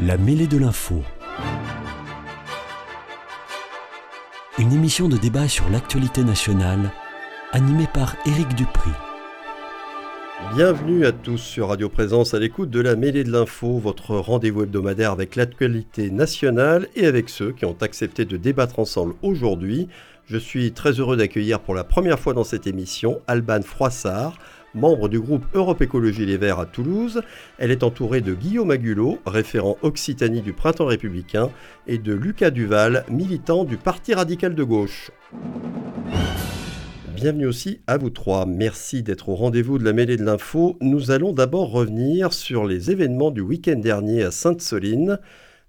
La Mêlée de l'Info. Une émission de débat sur l'actualité nationale, animée par Éric Dupri. Bienvenue à tous sur Radio Présence, à l'écoute de La Mêlée de l'Info, votre rendez-vous hebdomadaire avec l'actualité nationale et avec ceux qui ont accepté de débattre ensemble aujourd'hui. Je suis très heureux d'accueillir pour la première fois dans cette émission Albane Froissart, membre du groupe Europe Écologie Les Verts à Toulouse. Elle est entourée de Guillaume Agullo, référent Occitanie du Printemps Républicain, et de Lucas Duval, militant du Parti Radical de Gauche. Bienvenue aussi à vous trois. Merci d'être au rendez-vous de la Mêlée de l'Info. Nous allons d'abord revenir sur les événements du week-end dernier à Sainte-Soline.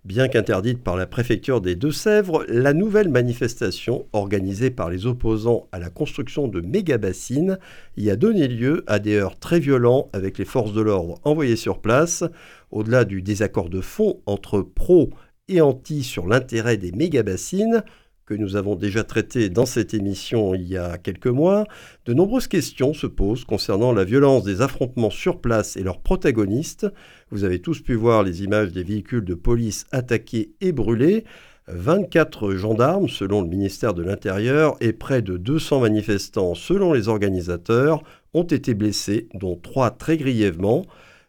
Bien qu'interdite par la préfecture des Deux-Sèvres, la nouvelle manifestation organisée par les opposants à la construction de méga-bassines y a donné lieu à des heurts très violents avec les forces de l'ordre envoyées sur place. Au-delà du désaccord de fond entre pro et anti sur l'intérêt des méga-bassines, que nous avons déjà traité dans cette émission il y a quelques mois, de nombreuses questions se posent concernant la violence des affrontements sur place et leurs protagonistes. Vous avez tous pu voir les images des véhicules de police attaqués et brûlés. 24 gendarmes selon le ministère de l'Intérieur et près de 200 manifestants selon les organisateurs ont été blessés, dont 3 très grièvement.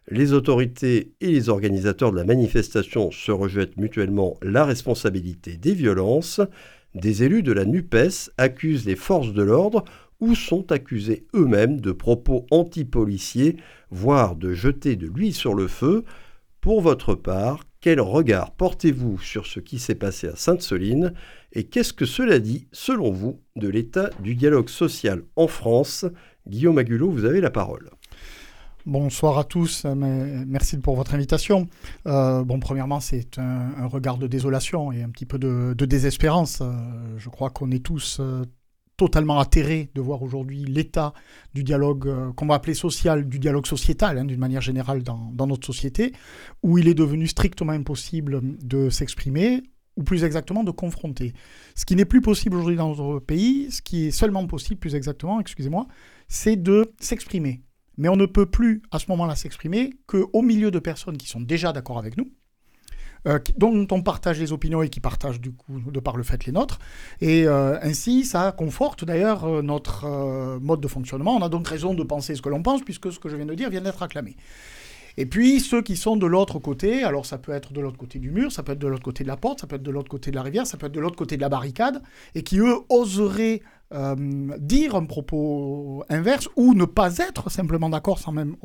Les autorités et les organisateurs de la manifestation se rejettent mutuellement la responsabilité des violences. Des élus de la NUPES accusent les forces de l'ordre ou sont accusés eux-mêmes de propos anti-policiers, voire de jeter de l'huile sur le feu. Pour votre part, quel regard portez-vous sur ce qui s'est passé à Sainte-Soline et qu'est-ce que cela dit, selon vous, de l'état du dialogue social en France ? Guillaume Agullo, vous avez la parole. Bonsoir à tous, merci pour votre invitation. Premièrement, c'est un regard de désolation et un petit peu de désespérance. Je crois qu'on est tous totalement atterrés de voir aujourd'hui l'état du dialogue, qu'on va appeler social, du dialogue sociétal, d'une manière générale dans notre société, où il est devenu strictement impossible de s'exprimer, ou plus exactement de confronter. Ce qui n'est plus possible aujourd'hui dans notre pays, ce qui est seulement possible, plus exactement, c'est de s'exprimer. Mais on ne peut plus, à ce moment-là, s'exprimer qu'au milieu de personnes qui sont déjà d'accord avec nous, dont on partage les opinions et qui partagent, du coup, de par le fait, les nôtres. Et ainsi, ça conforte d'ailleurs notre mode de fonctionnement. On a donc raison de penser ce que l'on pense, puisque ce que je viens de dire vient d'être acclamé. Et puis, ceux qui sont de l'autre côté, alors ça peut être de l'autre côté du mur, ça peut être de l'autre côté de la porte, ça peut être de l'autre côté de la rivière, ça peut être de l'autre côté de la barricade, et qui, eux, oseraient dire un propos inverse ou ne pas être simplement d'accord sans même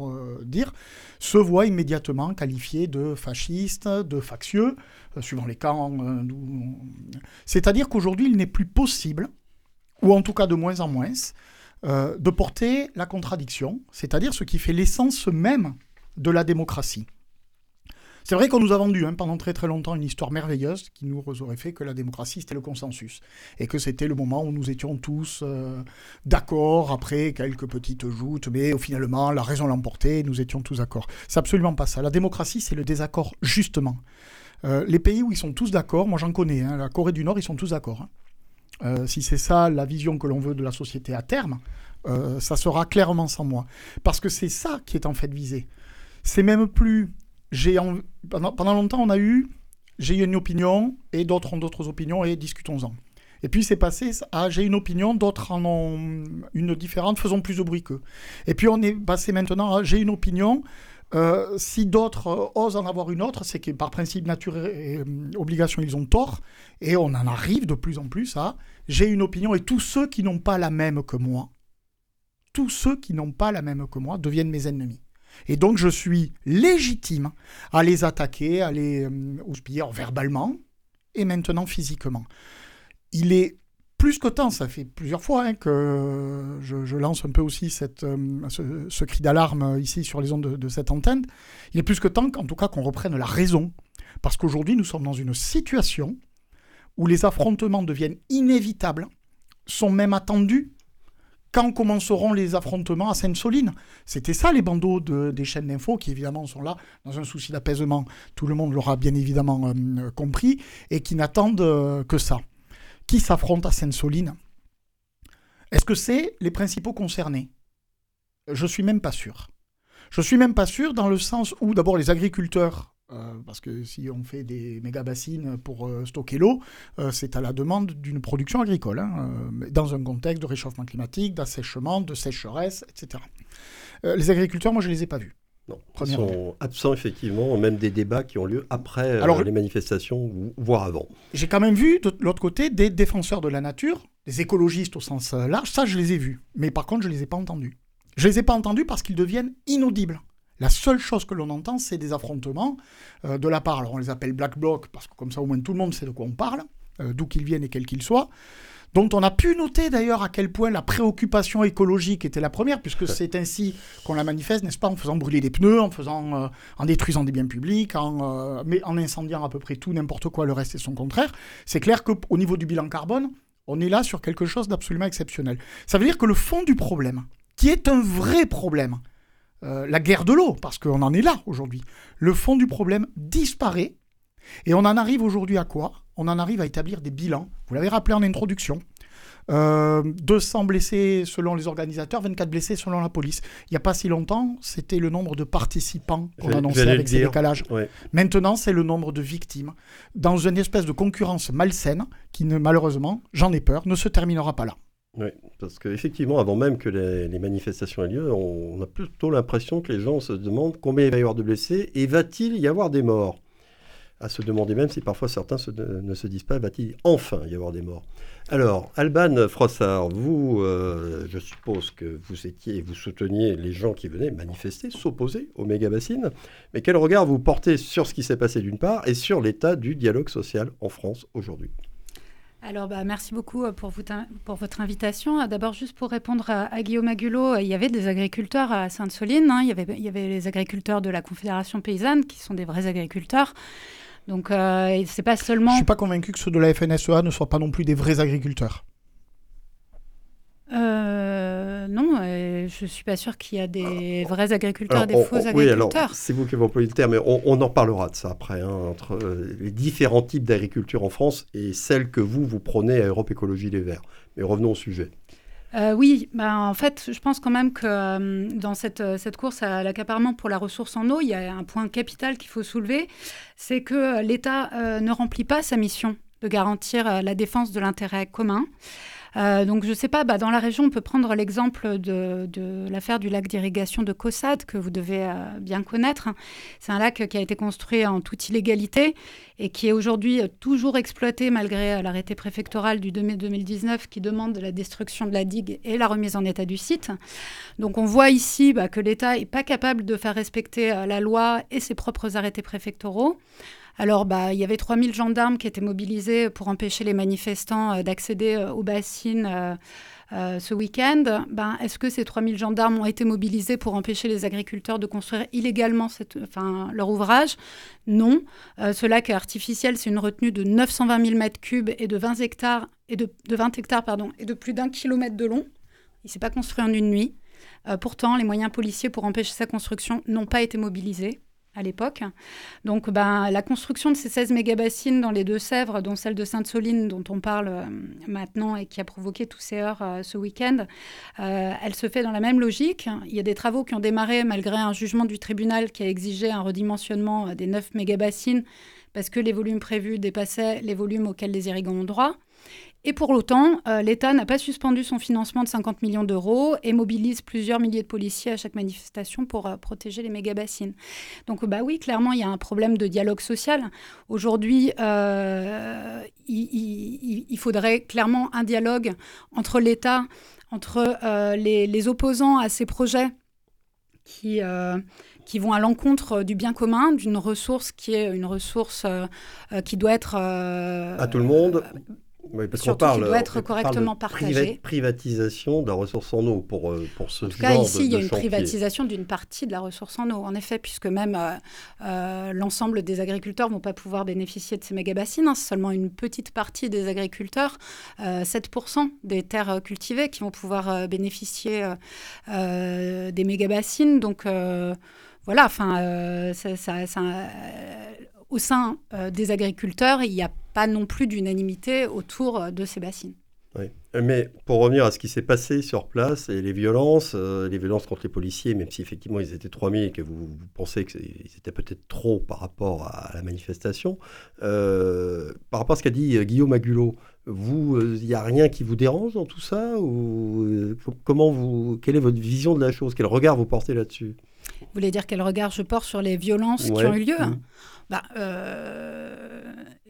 dire, se voient immédiatement qualifiés de fascistes, de factieux, suivant les camps. C'est-à-dire qu'aujourd'hui, il n'est plus possible, ou en tout cas de moins en moins, de porter la contradiction, c'est-à-dire ce qui fait l'essence même de la démocratie. C'est vrai qu'on nous a vendu pendant très très longtemps une histoire merveilleuse qui nous aurait fait que la démocratie c'était le consensus et que c'était le moment où nous étions tous d'accord après quelques petites joutes, mais finalement la raison l'emportait, nous étions tous d'accord. C'est absolument pas ça. La démocratie c'est le désaccord justement. Les pays où ils sont tous d'accord, moi j'en connais, la Corée du Nord ils sont tous d'accord. Si c'est ça la vision que l'on veut de la société à terme, ça sera clairement sans moi. Parce que c'est ça qui est en fait visé. C'est même plus... Pendant longtemps, on a eu « j'ai une opinion » et d'autres ont d'autres opinions et discutons-en. Et puis, c'est passé à « j'ai une opinion », d'autres en ont une différente, faisons plus de bruit qu'eux. Et puis, on est passé maintenant à « j'ai une opinion », si d'autres osent en avoir une autre, c'est que par principe, nature et obligation, ils ont tort. Et on en arrive de plus en plus à « j'ai une opinion » et tous ceux qui n'ont pas la même que moi, tous ceux qui n'ont pas la même que moi deviennent mes ennemis. Et donc, je suis légitime à les attaquer, à les houspiller verbalement et maintenant physiquement. Il est plus que temps, ça fait plusieurs fois que je lance un peu aussi ce cri d'alarme ici sur les ondes de cette antenne. Il est plus que temps, en tout cas, qu'on reprenne la raison. Parce qu'aujourd'hui, nous sommes dans une situation où les affrontements deviennent inévitables, sont même attendus. Quand commenceront les affrontements à Sainte-Soline ? C'était ça les bandeaux des chaînes d'infos qui évidemment sont là dans un souci d'apaisement. Tout le monde l'aura bien évidemment compris et qui n'attendent que ça. Qui s'affronte à Sainte-Soline ? Est-ce que c'est les principaux concernés ? Je suis même pas sûr. Je suis même pas sûr dans le sens où d'abord les agriculteurs Parce que si on fait des méga-bassines pour stocker l'eau, c'est à la demande d'une production agricole, dans un contexte de réchauffement climatique, d'assèchement, de sécheresse, etc. Les agriculteurs, moi, je ne les ai pas vus. Non, ils sont absents, effectivement, même des débats qui ont lieu après les manifestations, voire avant. J'ai quand même vu, de l'autre côté, des défenseurs de la nature, des écologistes au sens large, ça, je les ai vus. Mais par contre, je ne les ai pas entendus. Je ne les ai pas entendus parce qu'ils deviennent inaudibles. La seule chose que l'on entend, c'est des affrontements de la part. Alors, on les appelle Black Bloc, parce que comme ça, au moins, tout le monde sait de quoi on parle, d'où qu'ils viennent et quels qu'ils soient. Dont on a pu noter, d'ailleurs, à quel point la préoccupation écologique était la première, puisque c'est ainsi qu'on la manifeste, n'est-ce pas, en faisant brûler des pneus, en détruisant des biens publics, mais en incendiant à peu près tout, n'importe quoi, le reste et son contraire. C'est clair qu'au niveau du bilan carbone, on est là sur quelque chose d'absolument exceptionnel. Ça veut dire que le fond du problème, qui est un vrai problème, la guerre de l'eau, parce qu'on en est là aujourd'hui. Le fond du problème disparaît. Et on en arrive aujourd'hui à quoi ? On en arrive à établir des bilans. Vous l'avez rappelé en introduction. 200 blessés selon les organisateurs, 24 blessés selon la police. Il n'y a pas si longtemps, c'était le nombre de participants qu'on annonçait avec ces décalages. Ouais. Maintenant, c'est le nombre de victimes. Dans une espèce de concurrence malsaine qui, malheureusement, j'en ai peur, ne se terminera pas là. Oui, parce qu'effectivement, avant même que les manifestations aient lieu, on a plutôt l'impression que les gens se demandent combien il va y avoir de blessés et va-t-il y avoir des morts ? À se demander même si parfois certains ne se disent pas, va-t-il enfin y avoir des morts ? Alors, Albane Froissart, vous, je suppose que vous souteniez les gens qui venaient manifester, s'opposer aux méga-bassines, mais quel regard vous portez sur ce qui s'est passé d'une part et sur l'état du dialogue social en France aujourd'hui ? Alors, merci beaucoup pour votre invitation. D'abord, juste pour répondre à Guillaume Agullo, il y avait des agriculteurs à Sainte-Soline. Il y avait les agriculteurs de la Confédération Paysanne, qui sont des vrais agriculteurs. Donc, c'est pas seulement... Je ne suis pas convaincu que ceux de la FNSEA ne soient pas non plus des vrais agriculteurs. Non, je ne suis pas sûre qu'il y a des vrais agriculteurs et des faux agriculteurs. Oui, alors, c'est vous qui avez employé le terme, mais on en parlera de ça après, entre les différents types d'agriculture en France et celle que vous prenez à Europe Écologie Les Verts. Mais revenons au sujet. Oui, en fait, je pense quand même que dans cette course à l'accaparement pour la ressource en eau, il y a un point capital qu'il faut soulever, c'est que l'État ne remplit pas sa mission de garantir la défense de l'intérêt commun. Donc, je ne sais pas, dans la région, on peut prendre l'exemple de l'affaire du lac d'irrigation de Caussade, que vous devez bien connaître. C'est un lac qui a été construit en toute illégalité et qui est aujourd'hui toujours exploité malgré l'arrêté préfectoral du 2 mai 2019 qui demande la destruction de la digue et la remise en état du site. Donc, on voit ici que l'État n'est pas capable de faire respecter la loi et ses propres arrêtés préfectoraux. Alors, il y avait 3000 gendarmes qui étaient mobilisés pour empêcher les manifestants d'accéder aux bassines ce week-end. Est-ce que ces 3000 gendarmes ont été mobilisés pour empêcher les agriculteurs de construire illégalement leur ouvrage ? Non. Ce lac artificiel, c'est une retenue de 920 000 m3 et de 20 hectares, et de plus d'1 kilomètre de long. Il ne s'est pas construit en une nuit. Pourtant, les moyens policiers pour empêcher sa construction n'ont pas été mobilisés à l'époque. Donc, la construction de ces 16 méga-bassines dans les Deux-Sèvres, dont celle de Sainte-Soline, dont on parle maintenant et qui a provoqué tous ces heurts ce week-end, elle se fait dans la même logique. Il y a des travaux qui ont démarré malgré un jugement du tribunal qui a exigé un redimensionnement des 9 méga-bassines parce que les volumes prévus dépassaient les volumes auxquels les irrigants ont droit. Et pour autant, l'État n'a pas suspendu son financement de 50 millions d'euros et mobilise plusieurs milliers de policiers à chaque manifestation pour protéger les méga-bassines. Donc oui, clairement, il y a un problème de dialogue social. Aujourd'hui, il faudrait clairement un dialogue entre l'État, entre les opposants à ces projets qui vont à l'encontre du bien commun, d'une ressource qui est une ressource qui doit être... à tout le monde. Oui, parce surtout qu'il doit être correctement partagé. Privatisation de la ressource en eau pour ce genre de chantier. En tout cas, ici, il y a une privatisation d'une partie de la ressource en eau, en effet, puisque même l'ensemble des agriculteurs ne vont pas pouvoir bénéficier de ces méga-bassines. C'est seulement une petite partie des agriculteurs, 7% des terres cultivées, qui vont pouvoir bénéficier des méga-bassines. Donc, voilà, au sein des agriculteurs, il n'y a pas non plus d'unanimité autour de ces bassines. Oui. Mais pour revenir à ce qui s'est passé sur place et les violences contre les policiers, même si effectivement ils étaient 3000 et que vous pensez qu'ils étaient peut-être trop par rapport à la manifestation, par rapport à ce qu'a dit Guillaume Agullo, il n'y a rien qui vous dérange dans tout ça ou quelle est votre vision de la chose? Quel regard vous portez là-dessus? Vous voulez dire quel regard je porte sur les violences qui ont eu lieu?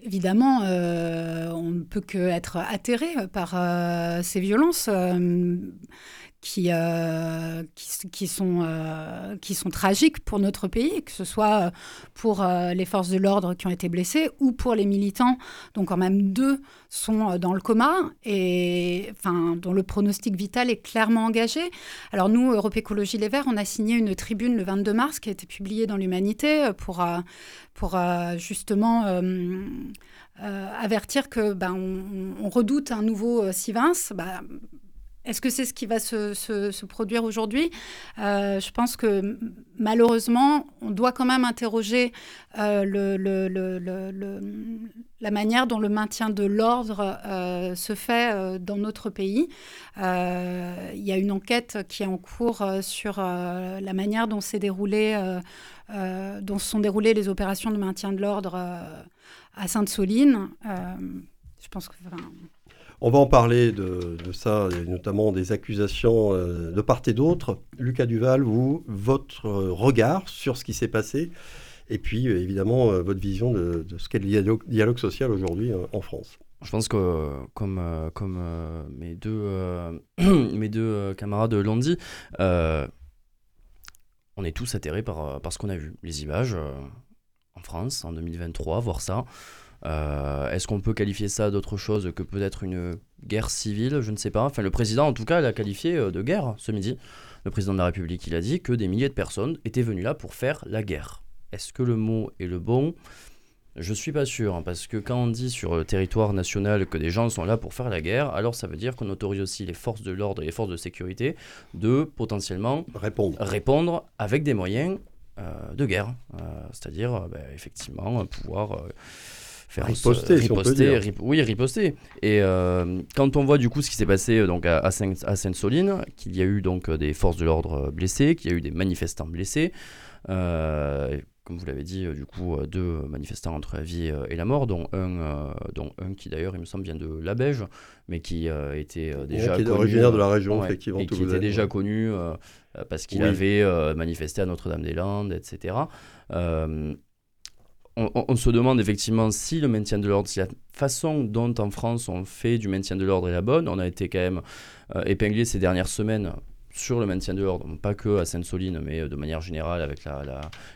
Évidemment, on ne peut qu'être atterré par ces violences qui sont tragiques pour notre pays, que ce soit pour les forces de l'ordre qui ont été blessées ou pour les militants, dont quand même 2 sont dans le coma et enfin, dont le pronostic vital est clairement engagé. Alors nous, Europe Écologie Les Verts, on a signé une tribune le 22 mars qui a été publiée dans l'Humanité pour justement avertir que on redoute un nouveau Sivens. Est-ce que c'est ce qui va se produire aujourd'hui ? Je pense que malheureusement, on doit quand même interroger la manière dont le maintien de l'ordre se fait dans notre pays. Il y a une enquête qui est en cours sur la manière dont se sont déroulées les opérations de maintien de l'ordre à Sainte-Soline. Je pense que... On va en parler de ça, notamment des accusations de part et d'autre. Lucas Duval, votre regard sur ce qui s'est passé et puis évidemment votre vision de ce qu'est le dialogue social aujourd'hui en France. Je pense que, comme mes deux camarades de Landy, on est tous atterrés par ce qu'on a vu. Les images en France en 2023, voir ça... est-ce qu'on peut qualifier ça d'autre chose que peut-être une guerre civile? Je ne sais pas. Enfin, le président, en tout cas, l'a qualifié de guerre ce midi. Le président de la République, il a dit que des milliers de personnes étaient venues là pour faire la guerre. Est-ce que le mot est le bon? Je suis pas sûr, hein, parce que quand on dit sur le territoire national que des gens sont là pour faire la guerre, alors ça veut dire qu'on autorise aussi les forces de l'ordre et les forces de sécurité de potentiellement répondre avec des moyens de guerre. C'est-à-dire, effectivement, pouvoir... faire riposter, riposter. Et quand on voit du coup ce qui s'est passé donc à Sainte-Soline, qu'il y a eu donc des forces de l'ordre blessées, qu'il y a eu des manifestants blessés, comme vous l'avez dit, du coup 2 manifestants entre la vie et la mort, dont un qui d'ailleurs il me semble vient de Labège, mais qui était déjà connu, originaire de la région effectivement, et qui était déjà connu parce qu'il avait manifesté à Notre-Dame-des-Landes, etc. On se demande effectivement si le maintien de l'ordre, si la façon dont en France on fait du maintien de l'ordre est la bonne. On a été quand même épinglé ces dernières semaines sur le maintien de l'ordre, pas que à Sainte-Soline, mais de manière générale avec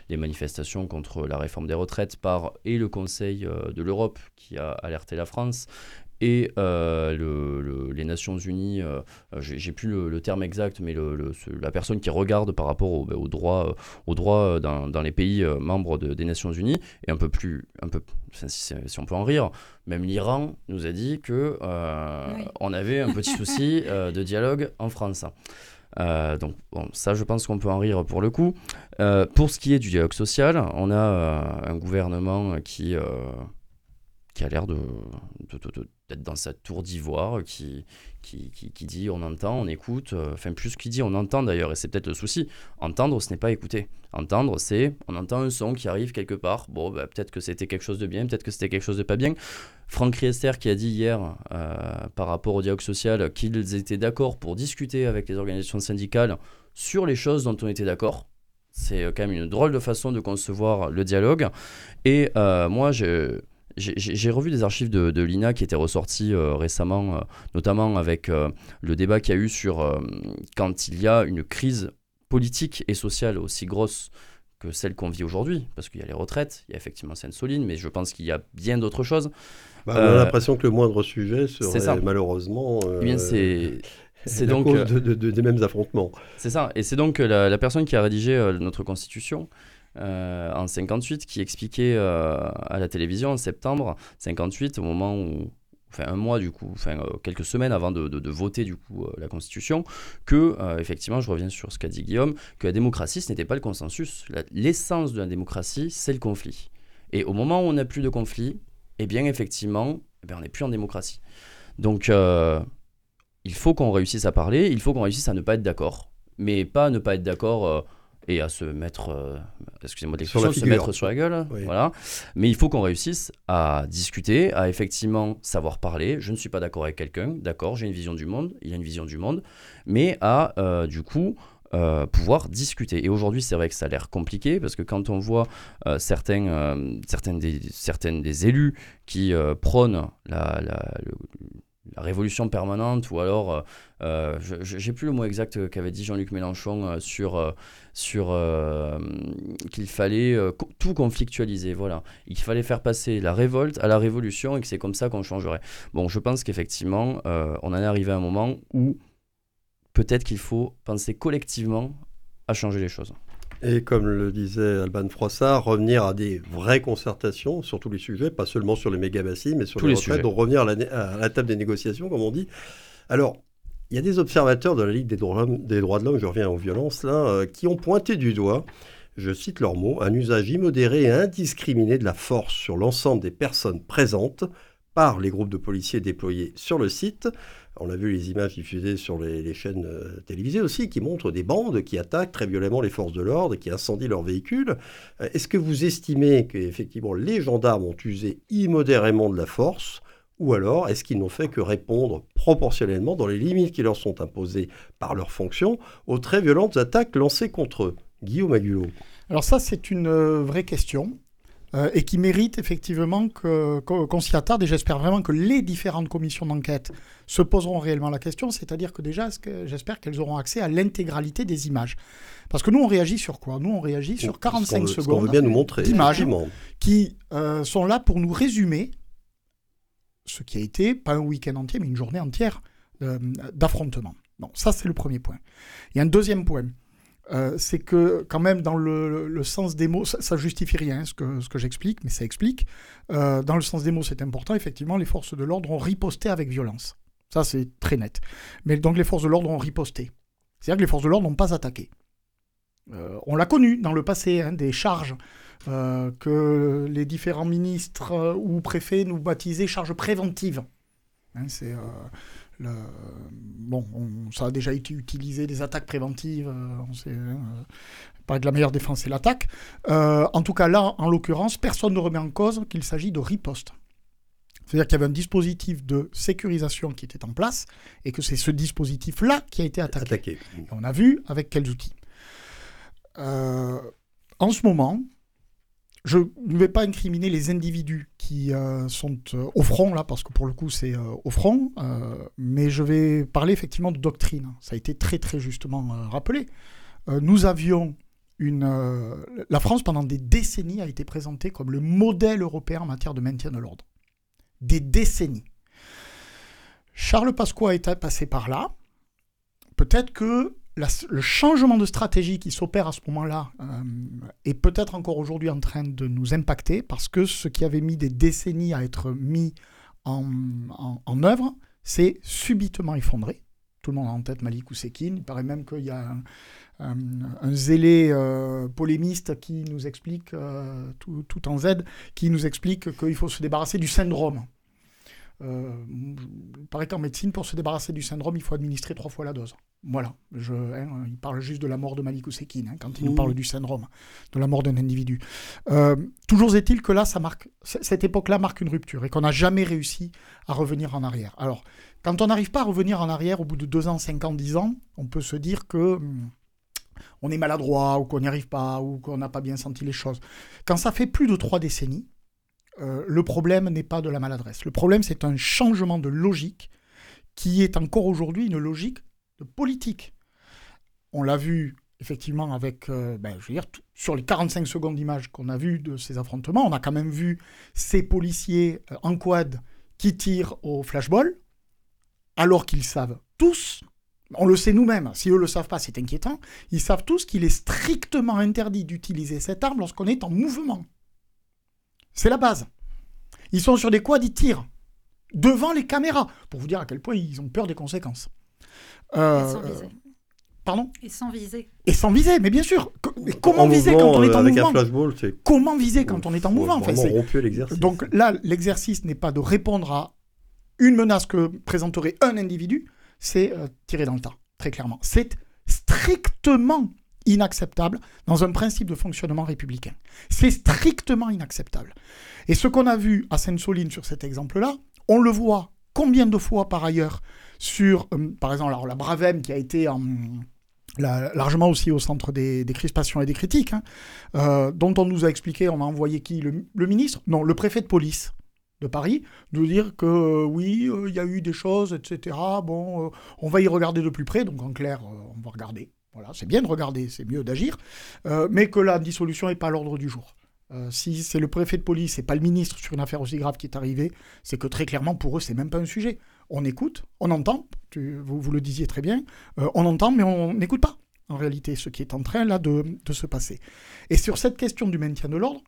les manifestations contre la réforme des retraites et le Conseil de l'Europe qui a alerté la France. Et les Nations Unies, j'ai plus le terme exact, mais la personne qui regarde par rapport aux droits dans les pays membres des Nations Unies, et si on peut en rire, même l'Iran nous a dit que on avait un petit souci de dialogue en France. Donc ça je pense qu'on peut en rire pour le coup. Pour ce qui est du dialogue social, on a un gouvernement qui a l'air d'être dans sa tour d'ivoire, qui dit on entend, on écoute, enfin plus qu'il dit on entend d'ailleurs, et c'est peut-être le souci. Entendre, ce n'est pas écouter. Entendre, c'est on entend un son qui arrive quelque part, peut-être que c'était quelque chose de bien, peut-être que c'était quelque chose de pas bien. Franck Riester qui a dit hier, par rapport au dialogue social, qu'ils étaient d'accord pour discuter avec les organisations syndicales sur les choses dont on était d'accord. C'est quand même une drôle de façon de concevoir le dialogue. Et moi, j'ai revu des archives de l'INA qui étaient ressorties récemment, notamment avec le débat qu'il y a eu sur quand il y a une crise politique et sociale aussi grosse que celle qu'on vit aujourd'hui, parce qu'il y a les retraites, il y a effectivement Sainte-Soline, mais je pense qu'il y a bien d'autres choses. On a l'impression que le moindre sujet serait malheureusement... c'est donc cause des mêmes affrontements. C'est ça, et c'est donc la personne qui a rédigé notre Constitution... en 58, qui expliquait à la télévision en septembre 58, au moment où, quelques semaines avant de voter du coup la Constitution, que effectivement, je reviens sur ce qu'a dit Guillaume, que la démocratie ce n'était pas le consensus. L'essence de la démocratie, c'est le conflit. Et au moment où on n'a plus de conflit, on n'est plus en démocratie. Donc il faut qu'on réussisse à parler, il faut qu'on réussisse à ne pas être d'accord. Mais pas à ne pas être d'accord et à se mettre, excusez-moi de l'expression, se mettre sur la gueule. Oui. Voilà. Mais il faut qu'on réussisse à discuter, à effectivement savoir parler. Je ne suis pas d'accord avec quelqu'un, d'accord, j'ai une vision du monde, il y a une vision du monde, mais à, du coup... pouvoir discuter. Et aujourd'hui, c'est vrai que ça a l'air compliqué parce que quand on voit certaines des élus qui prônent la révolution permanente ou alors, j'ai plus le mot exact qu'avait dit Jean-Luc Mélenchon sur qu'il fallait tout conflictualiser, voilà. Il fallait faire passer la révolte à la révolution et que c'est comme ça qu'on changerait. Bon, je pense qu'effectivement, on en est arrivé à un moment où peut-être qu'il faut penser collectivement à changer les choses. Et comme le disait Albane Froissart, revenir à des vraies concertations sur tous les sujets, pas seulement sur les méga-bassines, mais sur tous les retraites, donc revenir à la table des négociations, comme on dit. Alors, il y a des observateurs de la Ligue des droits de l'homme, je reviens aux violences, là, qui ont pointé du doigt, je cite leurs mots, un usage immodéré et indiscriminé de la force sur l'ensemble des personnes présentes par les groupes de policiers déployés sur le site. On a vu les images diffusées sur les chaînes télévisées aussi, qui montrent des bandes qui attaquent très violemment les forces de l'ordre, qui incendient leurs véhicules. Est-ce que vous estimez qu'effectivement les gendarmes ont usé immodérément de la force, ou alors est-ce qu'ils n'ont fait que répondre proportionnellement, dans les limites qui leur sont imposées par leur fonction, aux très violentes attaques lancées contre eux? Guillaume Agullo. Alors ça, c'est une vraie question. Et qui mérite effectivement qu'on s'y attarde. Et j'espère vraiment que les différentes commissions d'enquête se poseront réellement la question. C'est-à-dire que déjà, j'espère qu'elles auront accès à l'intégralité des images. Parce que nous, on réagit sur quoi ? Nous, on réagit sur 45 secondes d'images qui sont là pour nous résumer ce qui a été, pas un week-end entier, mais une journée entière d'affrontement. Bon, ça, c'est le premier point. Il y a un deuxième point. C'est que, quand même, dans le sens des mots, ça ne justifie rien, ce que j'explique, mais ça explique. Dans le sens des mots, c'est important. Effectivement, les forces de l'ordre ont riposté avec violence. Ça, c'est très net. Mais donc, les forces de l'ordre ont riposté. C'est-à-dire que les forces de l'ordre n'ont pas attaqué. On l'a connu dans le passé, hein, des charges que les différents ministres ou préfets nous baptisaient charges préventives. Hein, c'est... ça a déjà été utilisé, des attaques préventives, on sait, pas de la meilleure défense, c'est l'attaque. En tout cas, là, en l'occurrence, personne ne remet en cause qu'il s'agit de riposte. C'est-à-dire qu'il y avait un dispositif de sécurisation qui était en place et que c'est ce dispositif-là qui a été attaqué. Et on a vu avec quels outils. En ce moment, je ne vais pas incriminer les individus qui sont au front, là, parce que pour le coup, c'est au front, mais je vais parler effectivement de doctrine. Ça a été très, très justement rappelé. Nous avions la France, pendant des décennies, a été présentée comme le modèle européen en matière de maintien de l'ordre. Des décennies. Charles Pasqua est passé par là. Peut-être que le changement de stratégie qui s'opère à ce moment-là est peut-être encore aujourd'hui en train de nous impacter parce que ce qui avait mis des décennies à être mis en œuvre s'est subitement effondré. Tout le monde a en tête Malik Oussekine. Il paraît même qu'il y a un zélé polémiste qui nous explique, tout en Z, qui nous explique qu'il faut se débarrasser du syndrome. Il paraît qu'en médecine, pour se débarrasser du syndrome, il faut administrer 3 fois la dose. Voilà. Il parle juste de la mort de Malik Oussekine, quand il nous parle du syndrome, de la mort d'un individu. Toujours est-il que là, cette époque-là marque une rupture et qu'on n'a jamais réussi à revenir en arrière. Alors, quand on n'arrive pas à revenir en arrière au bout de 2 ans, 5 ans, 10 ans, on peut se dire que on est maladroit ou qu'on n'y arrive pas ou qu'on n'a pas bien senti les choses. Quand ça fait plus de 3 décennies, le problème n'est pas de la maladresse. Le problème, c'est un changement de logique qui est encore aujourd'hui une logique de politique. On l'a vu, effectivement, avec... sur les 45 secondes d'images qu'on a vues de ces affrontements, on a quand même vu ces policiers en quad qui tirent au flashball, alors qu'ils savent tous... On le sait nous-mêmes. Si eux ne le savent pas, c'est inquiétant. Ils savent tous qu'il est strictement interdit d'utiliser cette arme lorsqu'on est en mouvement. C'est la base. Ils sont sur des quads, ils tirent devant les caméras, pour vous dire à quel point ils ont peur des conséquences. Et sans viser, mais bien sûr. Comment viser quand on est en mouvement ? Comment viser quand on est en mouvement ? Donc là, l'exercice n'est pas de répondre à une menace que présenterait un individu, c'est tiré dans le tas, très clairement. C'est strictement inacceptable dans un principe de fonctionnement républicain. C'est strictement inacceptable. Et ce qu'on a vu à Sainte-Soline sur cet exemple-là, on le voit combien de fois par ailleurs sur, par exemple, alors, la Bravem qui a été largement aussi au centre des crispations et des critiques, hein, dont on nous a expliqué, on a envoyé qui, le ministre ? Non, le préfet de police de Paris, de dire que oui, il y a eu des choses, etc. Bon, on va y regarder de plus près, donc en clair, on va regarder. Voilà, c'est bien de regarder, c'est mieux d'agir, mais que la dissolution n'est pas à l'ordre du jour. Si c'est le préfet de police et pas le ministre sur une affaire aussi grave qui est arrivée, c'est que très clairement, pour eux, c'est même pas un sujet. On écoute, on entend, vous le disiez très bien, on entend, mais on n'écoute pas, en réalité, ce qui est en train là de se passer. Et sur cette question du maintien de l'ordre,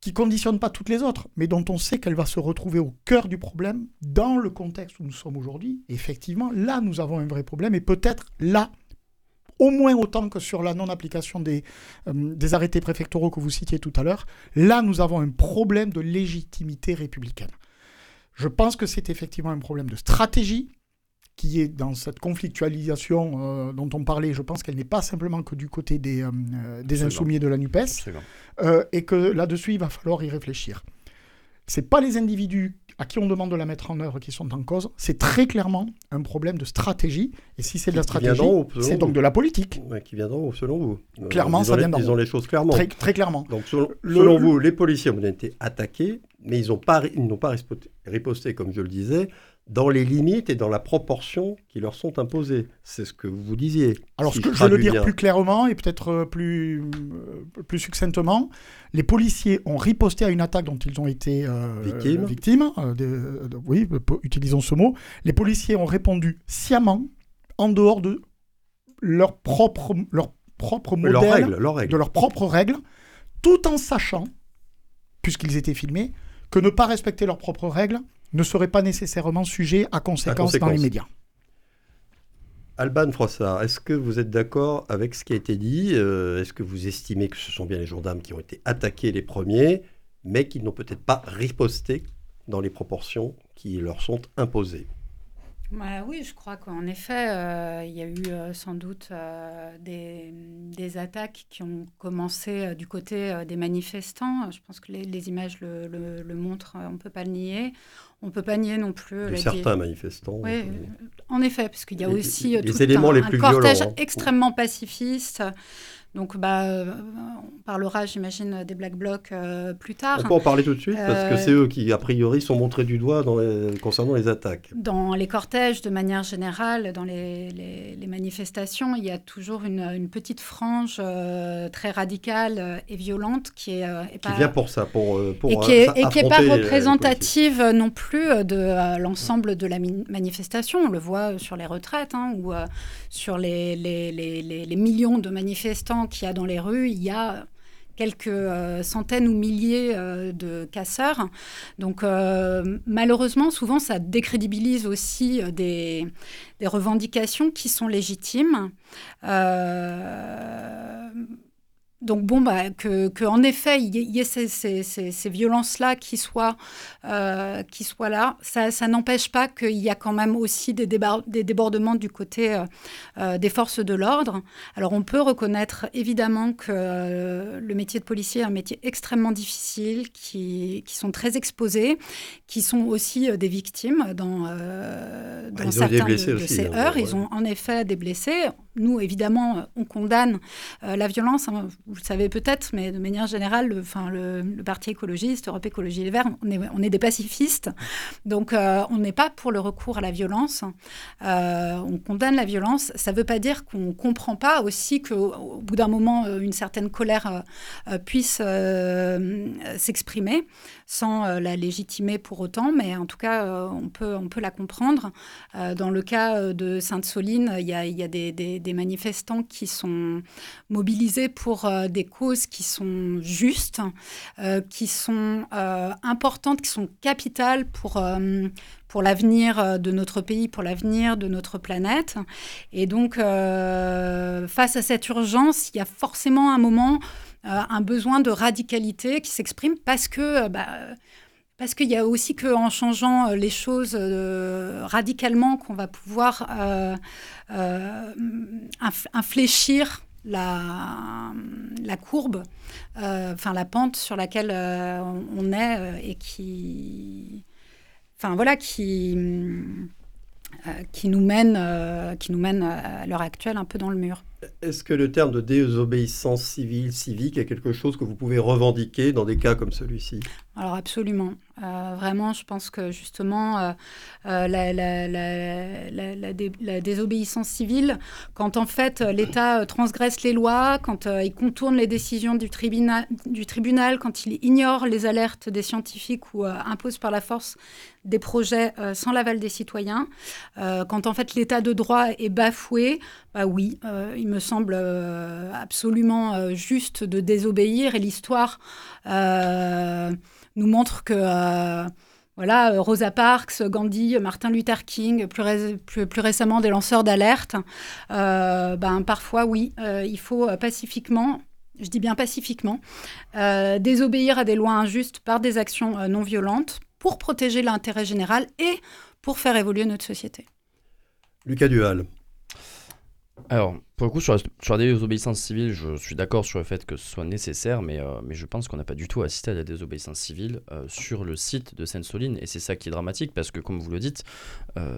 qui ne conditionne pas toutes les autres, mais dont on sait qu'elle va se retrouver au cœur du problème, dans le contexte où nous sommes aujourd'hui, effectivement, là, nous avons un vrai problème, et peut-être là, au moins autant que sur la non-application des arrêtés préfectoraux que vous citiez tout à l'heure, là, nous avons un problème de légitimité républicaine. Je pense que c'est effectivement un problème de stratégie qui est dans cette conflictualisation dont on parlait. Je pense qu'elle n'est pas simplement que du côté des insoumis de la NUPES et que là-dessus, il va falloir y réfléchir. Ce n'est pas les individus à qui on demande de la mettre en œuvre qui sont en cause, c'est très clairement un problème de stratégie. Et si c'est de la stratégie, c'est donc de la politique. Ouais, qui viendront, selon vous. Clairement, ça vient d'en haut. Disons les choses clairement. Très clairement. Donc, selon vous, les policiers ont été attaqués, mais ils n'ont pas riposté, comme je le disais, dans les limites et dans la proportion qui leur sont imposées. C'est ce que vous disiez. Alors, je vais le dire plus clairement et peut-être plus succinctement. Les policiers ont riposté à une attaque dont ils ont été victimes. Oui, utilisons ce mot. Les policiers ont répondu sciemment, en dehors de leur propre modèle, de leurs propres règles, tout en sachant, puisqu'ils étaient filmés, que ne pas respecter leurs propres règles ne serait pas nécessairement sujet à conséquences dans les médias. Albane Froissart, est-ce que vous êtes d'accord avec ce qui a été dit ? Est-ce que vous estimez que ce sont bien les gendarmes qui ont été attaqués les premiers, mais qui n'ont peut-être pas riposté dans les proportions qui leur sont imposées ? Bah oui, je crois qu'en effet, il y a eu sans doute des attaques qui ont commencé du côté des manifestants. Je pense que les images le montrent, on ne peut pas le nier. On ne peut pas nier non plus... certains manifestants. Oui, en effet, parce qu'il y a aussi tout un cortège violents, hein, extrêmement pacifiste. Donc, on parlera, j'imagine, des Black Blocs plus tard. On peut en parler tout de suite, parce que c'est eux qui, a priori, sont montrés du doigt concernant les attaques. Dans les cortèges, de manière générale, dans les manifestations, il y a toujours une petite frange très radicale et violente qui est... qui vient pour ça, qui n'est pas représentative non plus de l'ensemble de la manifestation. On le voit sur les retraites, hein, ou sur les millions de manifestants qu'il y a dans les rues, il y a quelques centaines ou milliers de casseurs. Donc, malheureusement, souvent, ça décrédibilise aussi des revendications qui sont légitimes. Donc, qu'en effet, il y ait ces violences-là qui soient là, ça n'empêche pas qu'il y a quand même aussi des débordements du côté des forces de l'ordre. Alors, on peut reconnaître évidemment que le métier de policier est un métier extrêmement difficile, qui sont très exposés, qui sont aussi des victimes dans certains de ces heurts. Ils ont en effet des blessés. Nous, évidemment, on condamne la violence, hein, vous le savez peut-être, mais de manière générale, le Parti écologiste, Europe Écologie Les Verts, on est des pacifistes, donc on n'est pas pour le recours à la violence, on condamne la violence. Ça ne veut pas dire qu'on ne comprend pas aussi qu'au bout d'un moment, une certaine colère puisse s'exprimer, sans la légitimer pour autant, mais en tout cas, on peut la comprendre. Dans le cas de Sainte-Soline, il y a des manifestants qui sont mobilisés pour des causes qui sont justes, qui sont importantes, qui sont capitales pour l'avenir de notre pays, pour l'avenir de notre planète. Et donc, face à cette urgence, il y a forcément un moment, un besoin de radicalité qui s'exprime parce que... Parce qu'il y a aussi qu'en changeant les choses radicalement qu'on va pouvoir infléchir la courbe, enfin la pente sur laquelle on est et qui, enfin voilà, qui nous mène à l'heure actuelle un peu dans le mur. Est-ce que le terme de désobéissance civile, civique, est quelque chose que vous pouvez revendiquer dans des cas comme celui-ci ? Alors absolument. Vraiment, je pense que justement, la désobéissance civile, quand en fait l'État transgresse les lois, quand il contourne les décisions du tribunal, quand il ignore les alertes des scientifiques ou impose par la force des projets sans l'aval des citoyens, quand en fait l'État de droit est bafoué, bah oui, il me semble absolument juste de désobéir. Et l'histoire nous montre que voilà, Rosa Parks, Gandhi, Martin Luther King, plus récemment des lanceurs d'alerte, parfois, oui, il faut pacifiquement, je dis bien pacifiquement, désobéir à des lois injustes par des actions non violentes pour protéger l'intérêt général et pour faire évoluer notre société. Lucas Duval. Alors, pour le coup, sur la désobéissance civile, je suis d'accord sur le fait que ce soit nécessaire, mais je pense qu'on n'a pas du tout assisté à la désobéissance civile sur le site de Sainte-Soline, et c'est ça qui est dramatique, parce que, comme vous le dites,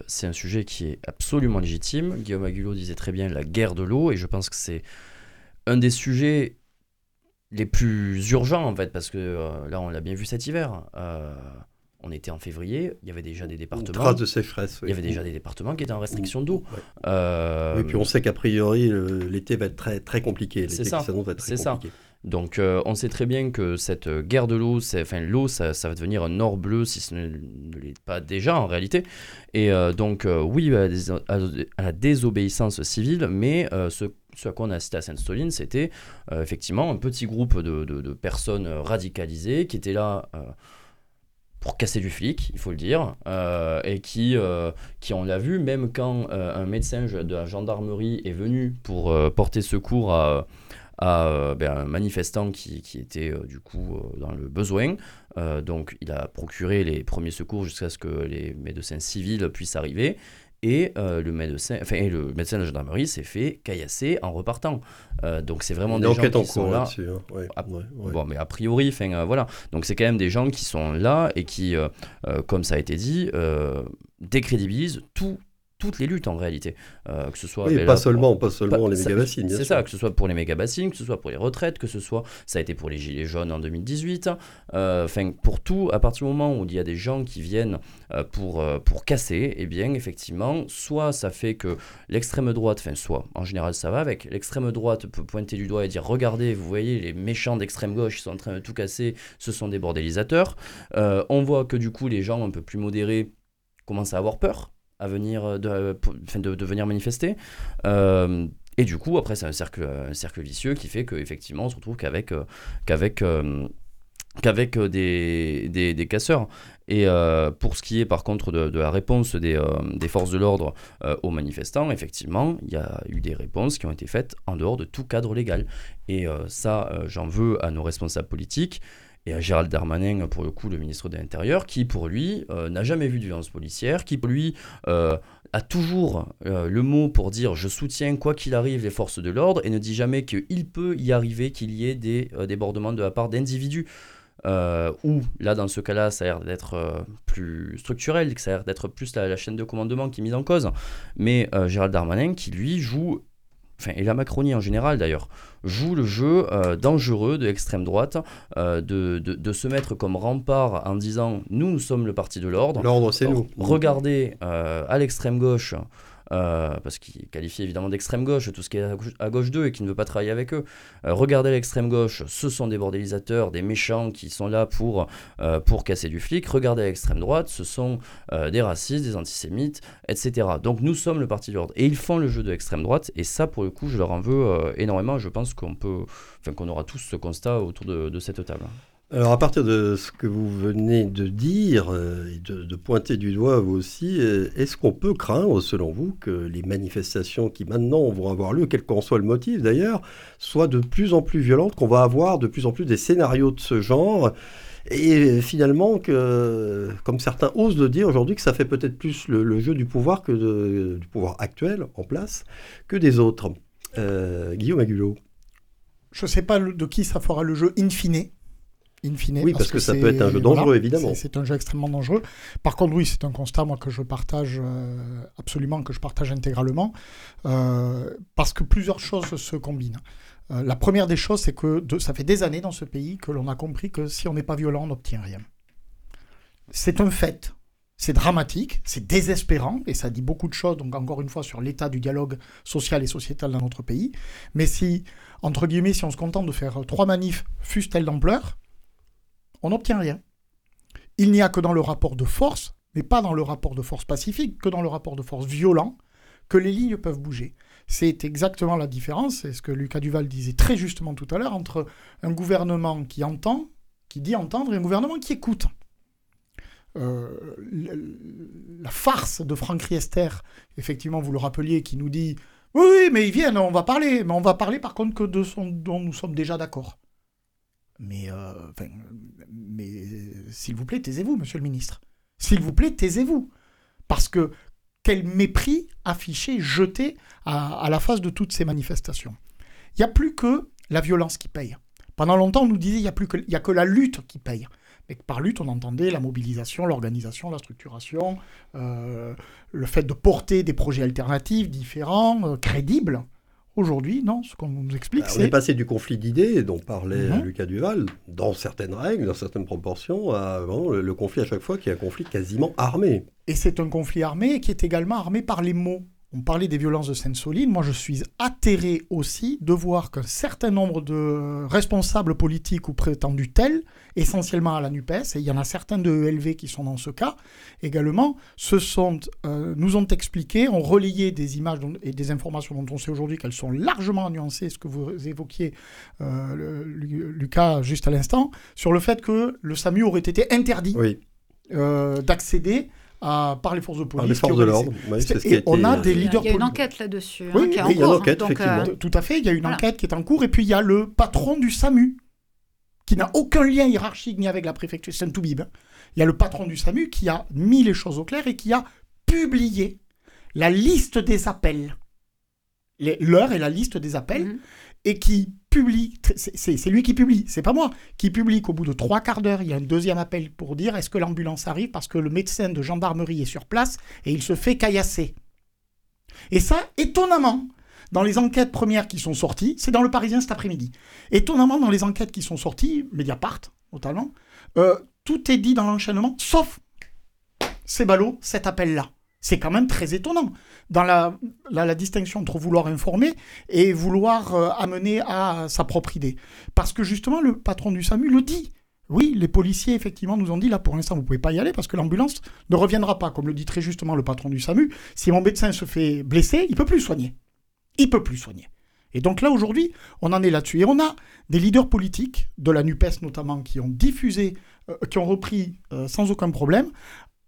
c'est un sujet qui est absolument légitime. Guillaume Agullo disait très bien la guerre de l'eau, et je pense que c'est un des sujets les plus urgents, en fait, parce que là, on l'a bien vu cet hiver. On était en février, il y avait déjà des départements... Une trace de sécheresse, oui. Il y avait déjà des départements qui étaient en restriction d'eau. Ouais. Oui, puis on sait qu'a priori, l'été va être très, très compliqué. L'été qui s'annonce va être très compliqué. Donc, on sait très bien que cette guerre de l'eau, ça va devenir un or bleu, si ce ne l'est pas déjà, en réalité. Et oui, à la désobéissance civile, mais ce à quoi on a assisté à Sainte-Soline, c'était effectivement un petit groupe de personnes radicalisées qui étaient là... pour casser du flic, il faut le dire, et qui on l'a vu, même quand un médecin de la gendarmerie est venu pour porter secours à un manifestant qui était du coup dans le besoin. Donc il a procuré les premiers secours jusqu'à ce que les médecins civils puissent arriver. Et le médecin de la gendarmerie s'est fait caillasser en repartant. Donc, c'est vraiment des gens qui sont là. Bon, mais a priori, voilà. Donc, c'est quand même des gens qui sont là et qui, comme ça a été dit, décrédibilisent toutes les luttes en réalité. Que ce soit... Oui, pas seulement les mégabassines. C'est ça, que ce soit pour les mégabassines, que ce soit pour les retraites, que ce soit... Ça a été pour les Gilets jaunes en 2018. Pour tout, à partir du moment où il y a des gens qui viennent pour casser, eh bien, effectivement, soit ça fait que l'extrême droite... en général, ça va avec. L'extrême droite peut pointer du doigt et dire « Regardez, vous voyez, les méchants d'extrême gauche, ils sont en train de tout casser, ce sont des bordélisateurs. » On voit que, du coup, les gens un peu plus modérés commencent à avoir peur à venir de venir manifester. Et du coup, après, c'est un cercle vicieux qui fait qu'effectivement, on se retrouve qu'avec des casseurs. Et pour ce qui est, par contre, de la réponse des forces de l'ordre aux manifestants, effectivement, il y a eu des réponses qui ont été faites en dehors de tout cadre légal. Et j'en veux à nos responsables politiques, et à Gérald Darmanin, pour le coup, le ministre de l'Intérieur, qui, pour lui, n'a jamais vu de violence policière, qui, pour lui, a toujours le mot pour dire « je soutiens, quoi qu'il arrive, les forces de l'ordre », et ne dit jamais qu'il peut y arriver qu'il y ait des débordements de la part d'individus. Ou, là, dans ce cas-là, ça a l'air d'être plus structurel, que ça a l'air d'être plus la chaîne de commandement qui est mise en cause. Mais Gérald Darmanin, qui, lui, joue... et la Macronie en général d'ailleurs, joue le jeu dangereux de l'extrême droite, de se mettre comme rempart en disant « nous sommes le parti de l'ordre ». L'ordre, c'est nous. Regardez à l'extrême gauche, parce qu'il qualifie évidemment d'extrême gauche tout ce qui est à gauche d'eux et qui ne veut pas travailler avec eux. Regardez à l'extrême gauche, ce sont des bordélisateurs, des méchants qui sont là pour casser du flic. Regardez à l'extrême droite, ce sont des racistes, des antisémites, etc. Donc nous sommes le parti de l'ordre. Et ils font le jeu de l'extrême droite, et ça, pour le coup, je leur en veux énormément. Je pense qu'on aura tous ce constat autour de cette table. Alors, à partir de ce que vous venez de dire, et de pointer du doigt vous aussi, est-ce qu'on peut craindre, selon vous, que les manifestations qui maintenant vont avoir lieu, quel qu'en soit le motif d'ailleurs, soient de plus en plus violentes, qu'on va avoir de plus en plus des scénarios de ce genre, Et finalement, que, comme certains osent le dire aujourd'hui, que ça fait peut-être plus le jeu du pouvoir, que du pouvoir actuel en place, que des autres. Guillaume Agullo. Je ne sais pas de qui ça fera le jeu in fine. In fine, oui, parce que ça peut être un jeu dangereux, voilà, évidemment. C'est un jeu extrêmement dangereux. Par contre, oui, c'est un constat, moi, que je partage absolument, que je partage intégralement, parce que plusieurs choses se combinent. La première des choses, c'est que ça fait des années dans ce pays que l'on a compris que si on n'est pas violent, on n'obtient rien. C'est un fait. C'est dramatique, c'est désespérant, et ça dit beaucoup de choses, donc encore une fois, sur l'état du dialogue social et sociétal dans notre pays. Mais si, entre guillemets, si on se contente de faire 3 manifs, fussent-elles d'ampleur, on n'obtient rien. Il n'y a que dans le rapport de force, mais pas dans le rapport de force pacifique, que dans le rapport de force violent, que les lignes peuvent bouger. C'est exactement la différence, c'est ce que Lucas Duval disait très justement tout à l'heure, entre un gouvernement qui entend, qui dit entendre, et un gouvernement qui écoute. La farce de Franck Riester, effectivement, vous le rappeliez, qui nous dit « Oui, mais ils viennent, on va parler, mais on va parler par contre que de ce dont nous sommes déjà d'accord ». Mais s'il vous plaît, taisez-vous, monsieur le ministre. S'il vous plaît, taisez-vous. Parce que quel mépris affiché, jeté à la face de toutes ces manifestations. Il n'y a plus que la violence qui paye. Pendant longtemps, on nous disait qu'il n'y a que la lutte qui paye. Mais par lutte, on entendait la mobilisation, l'organisation, la structuration, le fait de porter des projets alternatifs, différents, crédibles. Aujourd'hui, non, ce qu'on nous explique, c'est... On est passé du conflit d'idées dont parlait Lucas Duval, dans certaines règles, dans certaines proportions, à bon, le conflit à chaque fois qui est un conflit quasiment armé. Et c'est un conflit armé qui est également armé par les mots. On parlait des violences de Sainte-Soline. Moi, je suis atterré aussi de voir qu'un certain nombre de responsables politiques ou prétendus tels, essentiellement à la NUPES, et il y en a certains de ELV qui sont dans ce cas également, nous ont expliqué, ont relayé des images et des informations dont on sait aujourd'hui qu'elles sont largement nuancées, ce que vous évoquiez, Lucas, juste à l'instant, sur le fait que le SAMU aurait été interdit d'accéder par les forces de police. Par les forces de l'ordre. Oui, et on a des leaders politiques. Il y a une enquête là-dessus. Oui, il y a une enquête, effectivement. Tout à fait, il y a une enquête qui est en cours. Et puis, il y a le patron du SAMU, qui n'a aucun lien hiérarchique ni avec la préfecture Saint-Toubib. Il y a le patron du SAMU qui a mis les choses au clair et qui a publié la liste des appels. L'heure et la liste des appels. Mmh. Et qui publie, c'est lui qui publie, c'est pas moi, qui publie qu'au bout de 3 quarts d'heure, il y a un deuxième appel pour dire est-ce que l'ambulance arrive parce que le médecin de gendarmerie est sur place et il se fait caillasser. Et ça, étonnamment, dans les enquêtes premières qui sont sorties, c'est dans le Parisien cet après-midi, étonnamment dans les enquêtes qui sont sorties, Mediapart notamment, tout est dit dans l'enchaînement, sauf, c'est ballot, cet appel-là. C'est quand même très étonnant dans la distinction entre vouloir informer et vouloir amener à sa propre idée. Parce que justement, le patron du SAMU le dit. Oui, les policiers, effectivement, nous ont dit, là, pour l'instant, vous ne pouvez pas y aller parce que l'ambulance ne reviendra pas. Comme le dit très justement le patron du SAMU, si mon médecin se fait blesser, il ne peut plus soigner. Il ne peut plus soigner. Et donc là, aujourd'hui, on en est là-dessus. Et on a des leaders politiques, de la NUPES notamment, qui ont diffusé, qui ont repris sans aucun problème.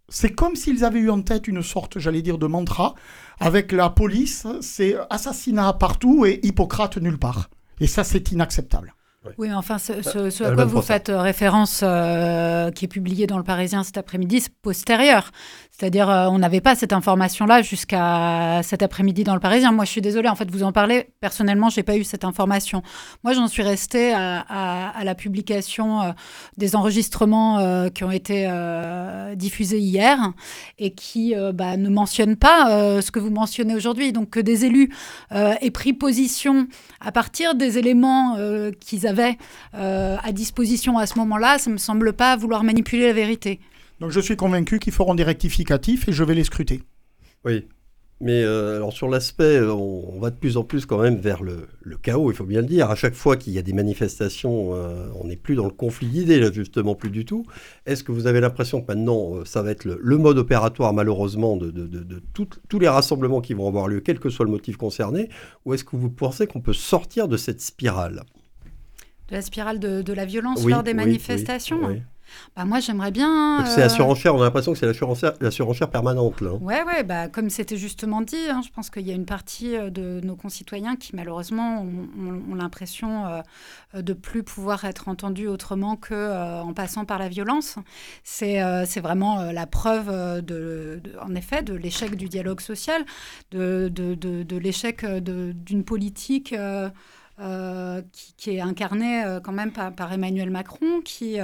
C'est comme s'ils avaient eu en tête une sorte, j'allais dire, de mantra. Avec la police, c'est assassinat partout et Hippocrate nulle part. Et ça, c'est inacceptable. Oui, mais enfin, ce à quoi vous faites référence, qui est publié dans le Parisien cet après-midi, c'est postérieur. C'est-à-dire, on n'avait pas cette information-là jusqu'à cet après-midi dans le Parisien. Moi, je suis désolée, en fait, vous en parlez. Personnellement, je n'ai pas eu cette information. Moi, j'en suis restée à la publication des enregistrements qui ont été diffusés hier et qui ne mentionnent pas ce que vous mentionnez aujourd'hui. Donc, que des élus aient pris position à partir des éléments qu'ils avaient à disposition à ce moment-là, ça ne me semble pas vouloir manipuler la vérité. Donc je suis convaincu qu'ils feront des rectificatifs et je vais les scruter. Oui, mais alors sur l'aspect, on va de plus en plus quand même vers le chaos, il faut bien le dire. À chaque fois qu'il y a des manifestations, on n'est plus dans le conflit d'idées, là, justement, plus du tout. Est-ce que vous avez l'impression que maintenant, ça va être le mode opératoire, malheureusement, de tous les rassemblements qui vont avoir lieu, quel que soit le motif concerné, ou est-ce que vous pensez qu'on peut sortir de cette spirale ? De la spirale de la violence lors des manifestations. Bah moi, j'aimerais bien... C'est la surenchère, on a l'impression que c'est la surenchère permanente, là. Oui, ouais, bah, comme c'était justement dit, hein, je pense qu'il y a une partie de nos concitoyens qui, malheureusement, ont l'impression de plus pouvoir être entendus autrement qu'en passant par la violence. C'est vraiment la preuve, en effet, de l'échec du dialogue social, de l'échec d'une politique... qui est incarné quand même par Emmanuel Macron, qui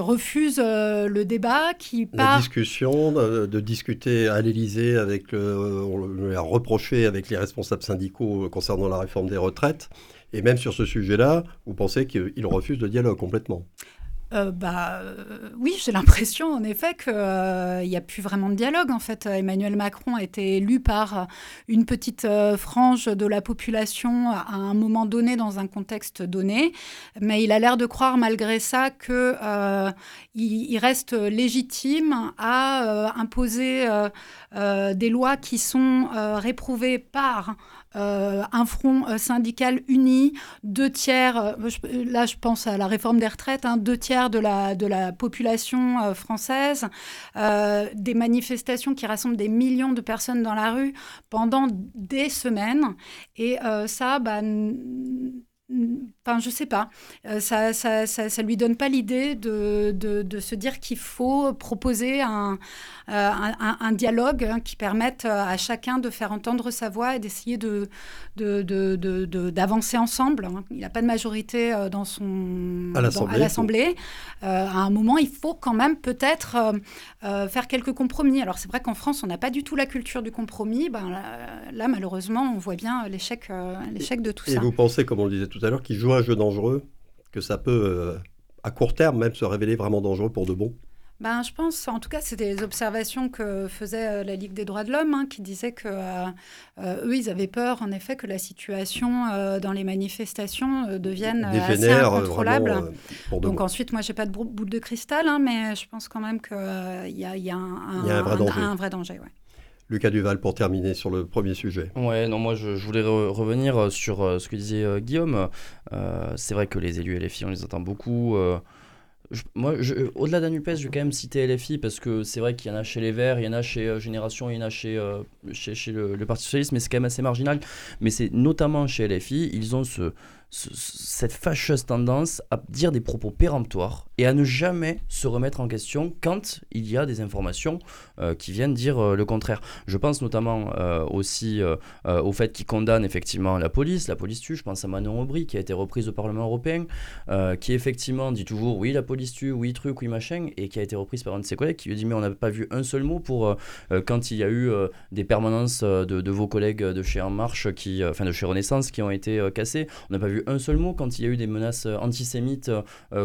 refuse le débat, qui part... La discussion, de discuter à l'Élysée avec... on l'a reproché avec les responsables syndicaux concernant la réforme des retraites. Et même sur ce sujet-là, vous pensez qu'il refuse le dialogue complètement ? Oui, j'ai l'impression en effet qu'il n'y a plus vraiment de dialogue. En fait, Emmanuel Macron a été élu par une petite frange de la population à un moment donné, dans un contexte donné. Mais il a l'air de croire malgré ça qu'il reste légitime à imposer des lois qui sont réprouvées par... un front syndical uni, 2/3, là je pense à la réforme des retraites, 2/3 de la population française, des manifestations qui rassemblent des millions de personnes dans la rue pendant des semaines. Et ça, je sais pas, ça lui donne pas l'idée de se dire qu'il faut proposer un dialogue qui permette à chacun de faire entendre sa voix et d'essayer d'avancer ensemble. Il n'a pas de majorité à l'Assemblée. À un moment, il faut quand même peut-être faire quelques compromis. Alors c'est vrai qu'en France, on n'a pas du tout la culture du compromis. Là, malheureusement, on voit bien l'échec de tout ça. Et vous pensez, comme on le disait tout à l'heure, qui joue un jeu dangereux, que ça peut, à court terme, même se révéler vraiment dangereux pour de bon? Je pense, en tout cas, c'est des observations que faisait la Ligue des droits de l'homme, qui disait que eux, ils avaient peur, en effet, que la situation dans les manifestations devienne assez incontrôlable. Donc ensuite, moi, j'ai pas de boule de cristal, mais je pense quand même qu'il y a un vrai danger. Ouais. Lucas Duval, pour terminer sur le premier sujet. Ouais, non, moi je voulais revenir sur ce que disait Guillaume. C'est vrai que les élus LFI, on les entend beaucoup. Au-delà d'un NUPES, je vais quand même citer LFI parce que c'est vrai qu'il y en a chez les Verts, il y en a chez Génération, il y en a chez le Parti socialiste, mais c'est quand même assez marginal. Mais c'est notamment chez LFI, ils ont cette fâcheuse tendance à dire des propos péremptoires et à ne jamais se remettre en question quand il y a des informations qui viennent dire le contraire. Je pense notamment aussi au fait qu'ils condamnent effectivement la police tue. Je pense à Manon Aubry qui a été reprise au Parlement européen, qui effectivement dit toujours oui la police tue, oui truc, oui machin, et qui a été reprise par un de ses collègues qui lui dit mais on n'a pas vu un seul mot pour quand il y a eu des permanences de vos collègues de chez En Marche, de chez Renaissance qui ont été cassées, on n'a pas vu un seul mot quand il y a eu des menaces antisémites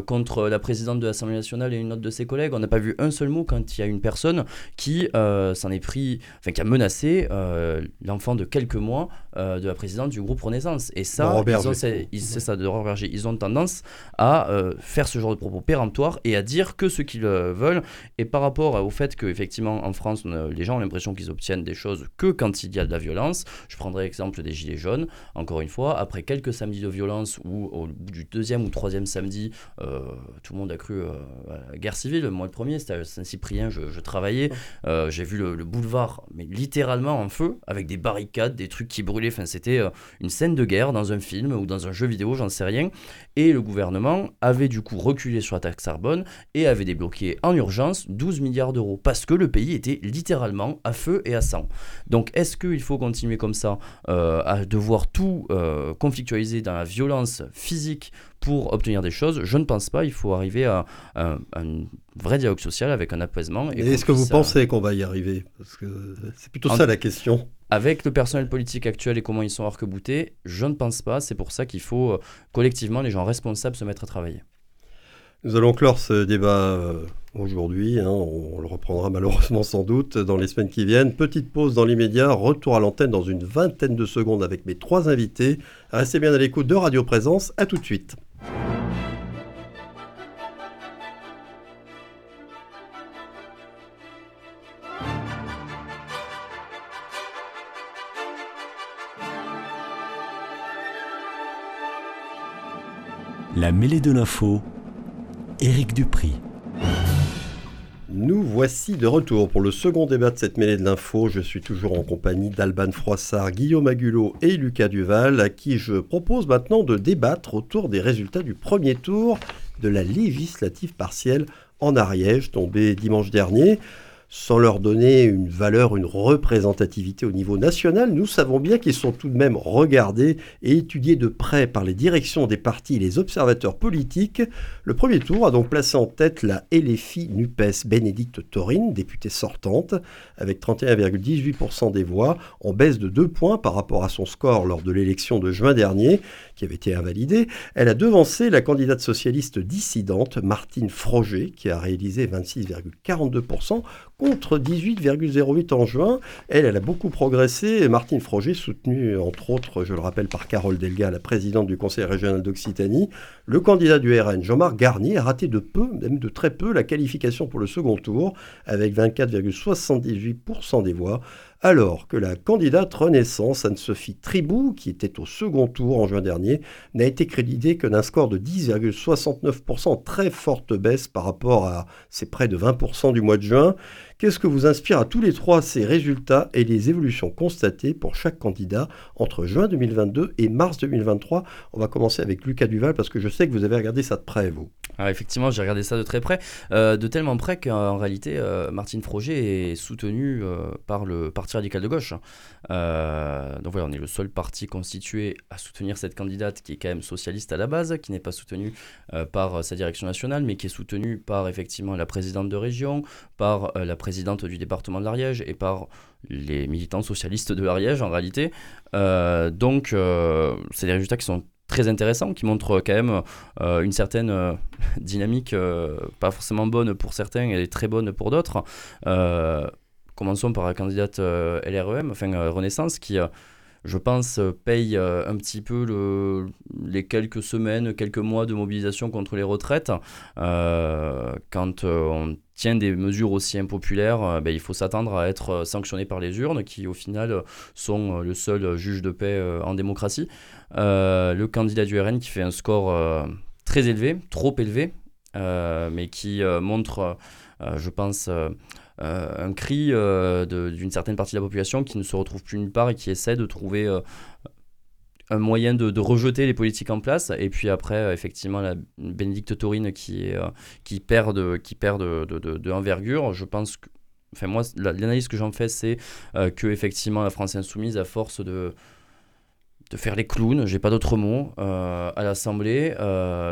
contre la présidente de l'Assemblée nationale et une autre de ses collègues. On n'a pas vu un seul mot quand il y a une personne qui qui a menacé l'enfant de quelques mois de la présidente du groupe Renaissance. Et ça, de Robert Berger, ils ont tendance à faire ce genre de propos péremptoires et à dire que ce qu'ils veulent. Et par rapport au fait qu'effectivement en France, les gens ont l'impression qu'ils obtiennent des choses que quand il y a de la violence. Je prendrai l'exemple des Gilets jaunes. Encore une fois, après quelques samedis de violence où au bout du deuxième ou troisième samedi, tout le monde a cru à la guerre civile. Moi, le premier, c'était à Saint-Cyprien, je travaillais. J'ai vu le boulevard, mais littéralement en feu, avec des barricades, des trucs qui brûlaient. C'était une scène de guerre dans un film ou dans un jeu vidéo, j'en sais rien. Et le gouvernement avait du coup reculé sur la taxe carbone et avait débloqué en urgence 12 milliards d'euros parce que le pays était littéralement à feu et à sang. Donc, est-ce qu'il faut continuer comme ça à devoir tout conflictualiser dans la violence physique pour obtenir des choses? Je ne pense pas. Il faut arriver à un vrai dialogue social avec un apaisement. Et est-ce que vous pensez qu'on va y arriver? Parce que c'est plutôt ça la question. Avec le personnel politique actuel et comment ils sont arc-boutés, je ne pense pas. C'est pour ça qu'il faut collectivement, les gens responsables, se mettre à travailler. Nous allons clore ce débat aujourd'hui. On le reprendra malheureusement sans doute dans les semaines qui viennent. Petite pause dans l'immédiat. Retour à l'antenne dans une vingtaine de secondes avec mes trois invités. Restez bien à l'écoute de Radio Présence. À tout de suite. La Mêlée de l'Info, Éric Dupri. Nous voici de retour pour le second débat de cette Mêlée de l'Info. Je suis toujours en compagnie d'Albane Froissart, Guillaume Agullo et Lucas Duval, à qui je propose maintenant de débattre autour des résultats du premier tour de la législative partielle en Ariège, tombée dimanche dernier. Sans leur donner une valeur, une représentativité au niveau national, nous savons bien qu'ils sont tout de même regardés et étudiés de près par les directions des partis et les observateurs politiques. Le premier tour a donc placé en tête la LFI NUPES, Bénédicte Taurine, députée sortante, avec 31,18% des voix, en baisse de 2 points par rapport à son score lors de l'élection de juin dernier, qui avait été invalidée. Elle a devancé la candidate socialiste dissidente Martine Froger, qui a réalisé 26,42%, contre 18,08 en juin. Elle a beaucoup progressé. Martine Froger, soutenue entre autres, je le rappelle, par Carole Delga, la présidente du Conseil régional d'Occitanie. Le candidat du RN, Jean-Marc Garnier, a raté de peu, même de très peu, la qualification pour le second tour, avec 24,78% des voix. Alors que la candidate Renaissance, Anne-Sophie Triboux, qui était au second tour en juin dernier, n'a été créditée que d'un score de 10,69%, très forte baisse par rapport à ses près de 20% du mois de juin. Qu'est-ce que vous inspire à tous les trois ces résultats et les évolutions constatées pour chaque candidat entre juin 2022 et mars 2023 ? On va commencer avec Lucas Duval, parce que je sais que vous avez regardé ça de près, vous. Alors effectivement, j'ai regardé ça de très près, de tellement près qu'en réalité, Martine Froger est soutenue par le Parti Radical de Gauche. Donc voilà, on est le seul parti constitué à soutenir cette candidate qui est quand même socialiste à la base, qui n'est pas soutenue par sa direction nationale, mais qui est soutenue par effectivement la présidente de région, par la présidente du département de l'Ariège et par les militants socialistes de l'Ariège en réalité. Donc c'est des résultats qui sont très intéressant, qui montre quand même une certaine dynamique pas forcément bonne pour certains et très bonne pour d'autres. Commençons par la candidate LREM, Renaissance, qui, je pense, paye un petit peu les quelques semaines, quelques mois de mobilisation contre les retraites. Quand on tient des mesures aussi impopulaires, il faut s'attendre à être sanctionné par les urnes, qui au final sont le seul juge de paix en démocratie. Le candidat du RN qui fait un score très élevé, trop élevé, mais qui montre, je pense, un cri d'une certaine partie de la population qui ne se retrouve plus nulle part et qui essaie de trouver un moyen de rejeter les politiques en place. Et puis après, effectivement, la Bénédicte Taurine qui perd de envergure. Je pense que, moi, l'analyse que j'en fais, c'est que effectivement la France insoumise, à force de faire les clowns, j'ai pas d'autre mot, à l'Assemblée,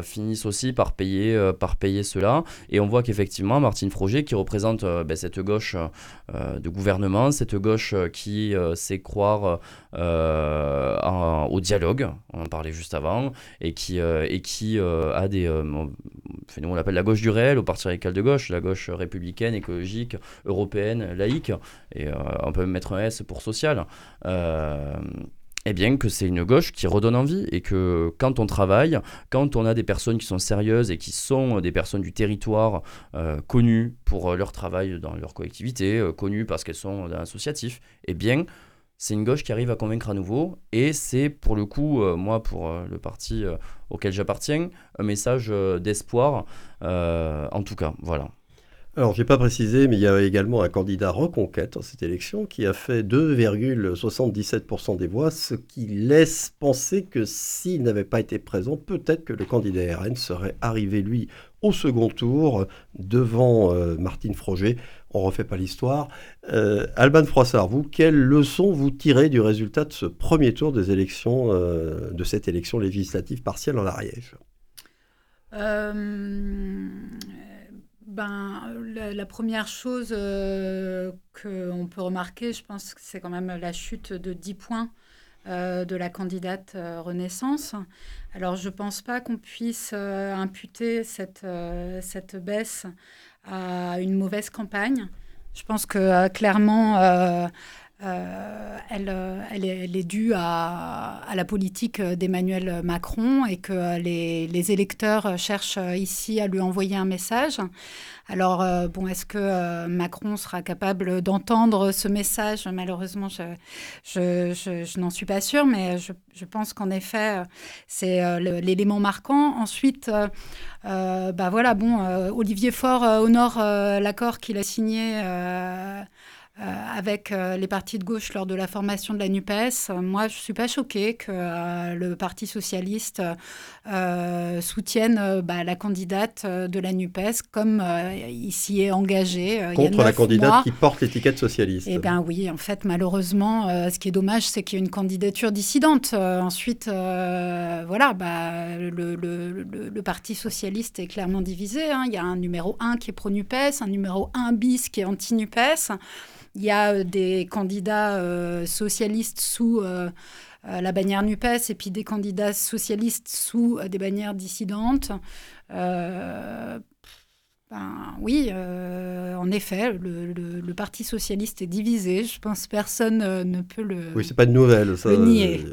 finissent aussi par payer cela. Et on voit qu'effectivement, Martine Froger, qui représente cette gauche de gouvernement, cette gauche qui sait croire au dialogue, on en parlait juste avant, et qui a des... on l'appelle la gauche du réel, au Parti Radical de Gauche, la gauche républicaine, écologique, européenne, laïque, et on peut mettre un S pour social. Eh bien que c'est une gauche qui redonne envie et que quand on travaille, quand on a des personnes qui sont sérieuses et qui sont des personnes du territoire connues pour leur travail dans leur collectivité, connues parce qu'elles sont dans l'associatif, eh bien c'est une gauche qui arrive à convaincre à nouveau et c'est pour le coup, moi pour le parti auquel j'appartiens, un message d'espoir en tout cas, voilà. Alors, je n'ai pas précisé, mais il y a également un candidat Reconquête en cette élection qui a fait 2,77% des voix, ce qui laisse penser que s'il n'avait pas été présent, peut-être que le candidat RN serait arrivé, lui, au second tour, devant Martine Froger. On ne refait pas l'histoire. Albane Froissart, vous, quelles leçons vous tirez du résultat de ce premier tour des élections, de cette élection législative partielle en Ariège ? La première chose qu'on peut remarquer, je pense que c'est quand même la chute de 10 points de la candidate Renaissance. Alors, je ne pense pas qu'on puisse imputer cette baisse à une mauvaise campagne. Je pense que clairement, Elle est due à la politique d'Emmanuel Macron et que les électeurs cherchent ici à lui envoyer un message. Alors, est-ce que Macron sera capable d'entendre ce message ? Malheureusement, je n'en suis pas sûre, mais je pense qu'en effet, c'est l'élément marquant. Ensuite, Olivier Faure honore l'accord qu'il a signé avec les partis de gauche lors de la formation de la NUPES. Moi, je ne suis pas choquée que le Parti socialiste soutienne la candidate de la NUPES comme il s'y est engagé il y a 9 mois. Contre la candidate qui porte l'étiquette socialiste. Eh bien oui, en fait, malheureusement, ce qui est dommage, c'est qu'il y a une candidature dissidente. Le Parti socialiste est clairement divisé, hein. Il y a un numéro 1 qui est pro-NUPES, un numéro 1 bis qui est anti-NUPES. Il y a des candidats socialistes sous la bannière NUPES et puis des candidats socialistes sous des bannières dissidentes. En effet, le Parti socialiste est divisé. Je pense que personne ne peut le nier. Oui, ce n'est pas de nouvelle, ça.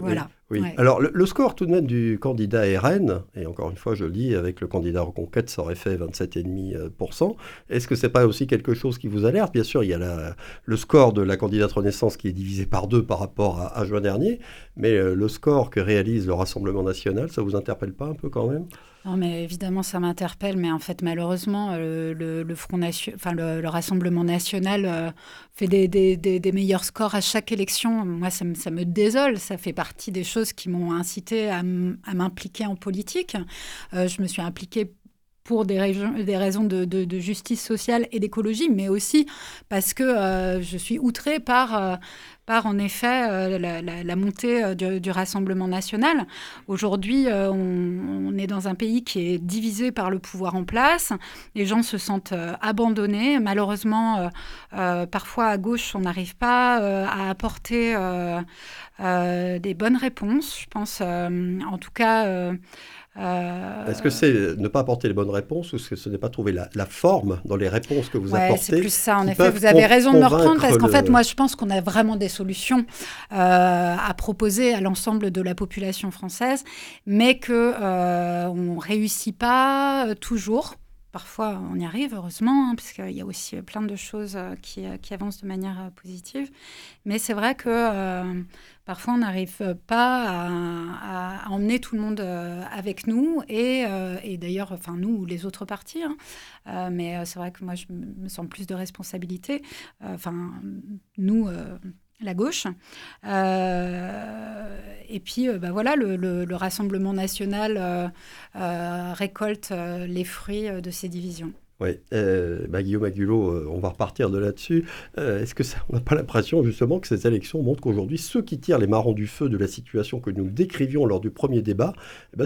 Voilà. Oui. Ouais. Alors, le score tout de même du candidat RN, et encore une fois, je le dis, avec le candidat Reconquête, ça aurait fait 27,5%. Est-ce que ce n'est pas aussi quelque chose qui vous alerte ? Bien sûr, il y a le score de la candidate Renaissance qui est divisé par 2 par rapport à juin dernier, mais le score que réalise le Rassemblement National, ça ne vous interpelle pas un peu quand même ? Non, mais évidemment, ça m'interpelle, mais en fait, malheureusement, le Rassemblement National fait des meilleurs scores à chaque élection. Moi, ça me désole, ça fait partie des choses qui m'ont incité à m'impliquer en politique. Je me suis impliquée pour des raisons de justice sociale et d'écologie, mais aussi parce que je suis outrée par en effet la montée du Rassemblement National. Aujourd'hui, on est dans un pays qui est divisé par le pouvoir en place. Les gens se sentent abandonnés. Malheureusement, parfois à gauche, on n'arrive pas à apporter des bonnes réponses. Je pense, en tout cas... Est-ce que c'est ne pas apporter les bonnes réponses ou ce n'est pas trouver la forme dans les réponses que vous apportez ? C'est plus ça, en effet. Vous avez raison de me reprendre parce qu'en fait, moi, je pense qu'on a vraiment des solutions à proposer à l'ensemble de la population française, mais qu'on ne réussit pas toujours. Parfois, on y arrive, heureusement, parce qu'il y a aussi plein de choses qui avancent de manière positive. Mais c'est vrai que parfois, on n'arrive pas à emmener tout le monde avec nous. Et d'ailleurs, nous ou les autres partis. Hein. Mais c'est vrai que moi, je me sens plus de responsabilité. Nous... la gauche. Le Rassemblement National récolte les fruits de ces divisions. Oui. Guillaume Agullo, on va repartir de là-dessus. Est-ce que ça, on n'a pas l'impression justement que ces élections montrent qu'aujourd'hui, ceux qui tirent les marrons du feu de la situation que nous décrivions lors du premier débat,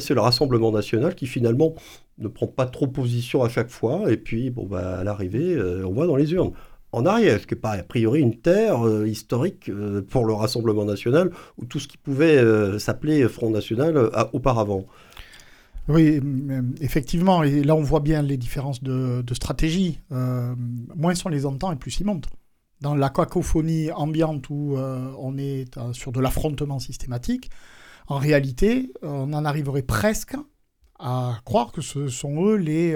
c'est le Rassemblement National qui finalement ne prend pas trop position à chaque fois. Et puis, à l'arrivée, on voit dans les urnes. En Ariège, qui n'est pas a priori une terre historique pour le Rassemblement National ou tout ce qui pouvait s'appeler Front National auparavant. Oui, effectivement. Et là, on voit bien les différences de stratégie. Moins on les entend et plus ils montent. Dans la cacophonie ambiante où on est sur de l'affrontement systématique, en réalité, on en arriverait presque à croire que ce sont eux les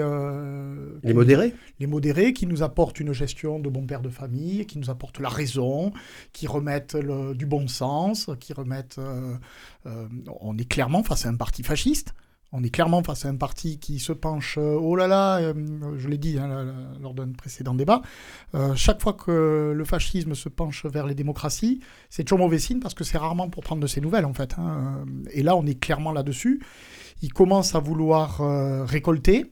modérés. Les modérés qui nous apportent une gestion de bon père de famille, qui nous apportent la raison, qui remettent du bon sens, qui remettent... on est clairement face à un parti fasciste. On est clairement face à un parti qui se penche... je l'ai dit lors d'un précédent débat, chaque fois que le fascisme se penche vers les démocraties, c'est toujours mauvais signe parce que c'est rarement pour prendre de ses nouvelles, en fait. Hein. Et là, on est clairement là-dessus. Ils commencent à vouloir récolter.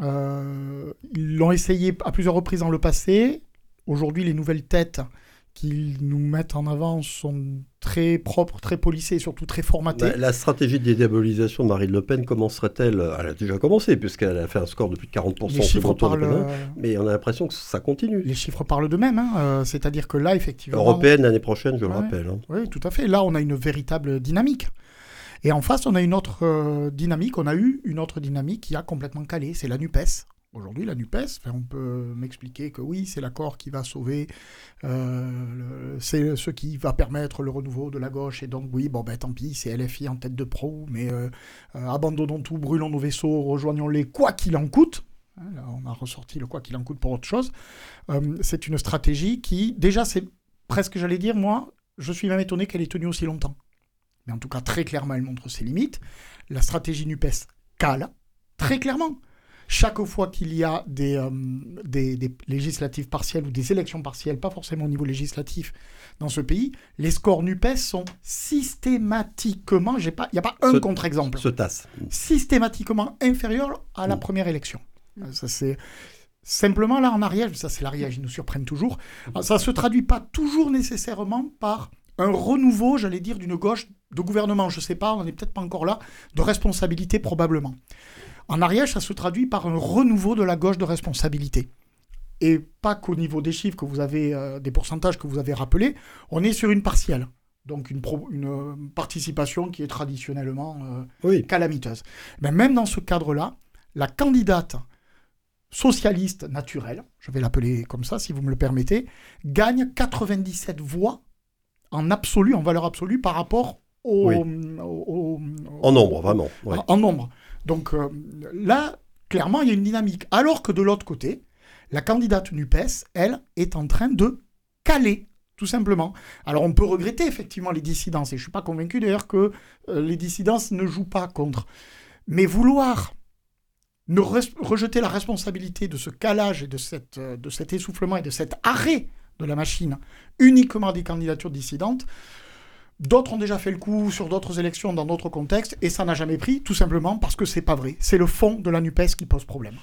Ils l'ont essayé à plusieurs reprises dans le passé. Aujourd'hui, les nouvelles têtes qu'ils nous mettent en avant sont très propres, très polissées et surtout très formatées. La stratégie de dédiabolisation de Marine Le Pen commencerait-elle ? Elle a déjà commencé puisqu'elle a fait un score de plus de 40% au second tour de Pénin, mais on a l'impression que ça continue. Les chiffres parlent d'eux-mêmes, hein. C'est-à-dire que là, effectivement... Européenne l'année prochaine, je le rappelle. Hein. Oui, tout à fait. Là, on a une véritable dynamique. Et en face, on a une autre dynamique qui a complètement calé. C'est la NUPES. Aujourd'hui, la NUPES, on peut m'expliquer que oui, c'est l'accord qui va sauver, c'est ce qui va permettre le renouveau de la gauche. Et donc, oui, tant pis, c'est LFI en tête de proue, mais abandonnons tout, brûlons nos vaisseaux, rejoignons-les, quoi qu'il en coûte. Là, on a ressorti le quoi qu'il en coûte pour autre chose. C'est une stratégie qui, déjà, c'est presque, moi, je suis même étonné qu'elle ait tenu aussi longtemps. Mais en tout cas, très clairement, elle montre ses limites. La stratégie NUPES cale, très clairement. Chaque fois qu'il y a des législatives partielles ou des élections partielles, pas forcément au niveau législatif dans ce pays, les scores NUPES sont systématiquement, il n'y a pas un contre-exemple, se tassent. Systématiquement inférieurs à la première élection. Ça, c'est simplement là en Ariège, ça c'est l'Ariège, ils nous surprennent toujours. Alors, ça ne se traduit pas toujours nécessairement par un renouveau, d'une gauche de gouvernement, je ne sais pas, on n'est peut-être pas encore là, de responsabilité probablement. En Ariège, ça se traduit par un renouveau de la gauche de responsabilité. Et pas qu'au niveau des chiffres que vous avez, des pourcentages que vous avez rappelés, on est sur une partielle. Donc une participation qui est traditionnellement calamiteuse. Mais même dans ce cadre-là, la candidate socialiste naturelle, je vais l'appeler comme ça si vous me le permettez, gagne 97 voix en absolu, en valeur absolue par rapport au... en nombre, vraiment. Ouais. En nombre. Donc là, clairement, il y a une dynamique. Alors que de l'autre côté, la candidate NUPES, elle, est en train de caler, tout simplement. Alors on peut regretter effectivement les dissidences, et je ne suis pas convaincu d'ailleurs que les dissidences ne jouent pas contre. Mais vouloir ne rejeter la responsabilité de ce calage et de cet essoufflement et de cet arrêt de la machine uniquement des candidatures dissidentes, d'autres ont déjà fait le coup sur d'autres élections dans d'autres contextes et ça n'a jamais pris, tout simplement parce que c'est pas vrai. C'est le fond de la NUPES qui pose problème.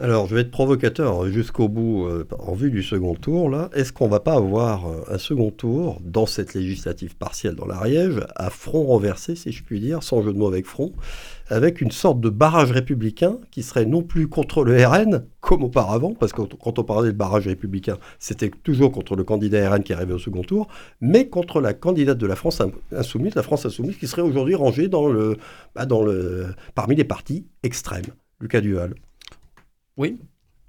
Alors, je vais être provocateur jusqu'au bout en vue du second tour. Là, est-ce qu'on va pas avoir un second tour dans cette législative partielle dans l'Ariège, à front renversé, si je puis dire, sans jeu de mots avec front, avec une sorte de barrage républicain qui serait non plus contre le RN, comme auparavant, parce que quand on parlait de barrage républicain, c'était toujours contre le candidat RN qui arrivait au second tour, mais contre la candidate de la France insoumise, qui serait aujourd'hui rangée parmi les partis extrêmes. Lucas Duval.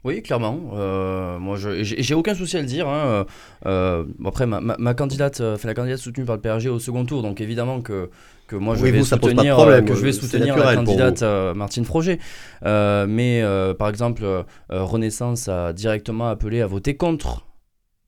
Oui, clairement. Moi, j'ai aucun souci à le dire. Après, ma candidate, la candidate soutenue par le PRG au second tour, donc évidemment que moi je vais soutenir la candidate Martine Froger. Mais par exemple, Renaissance a directement appelé à voter contre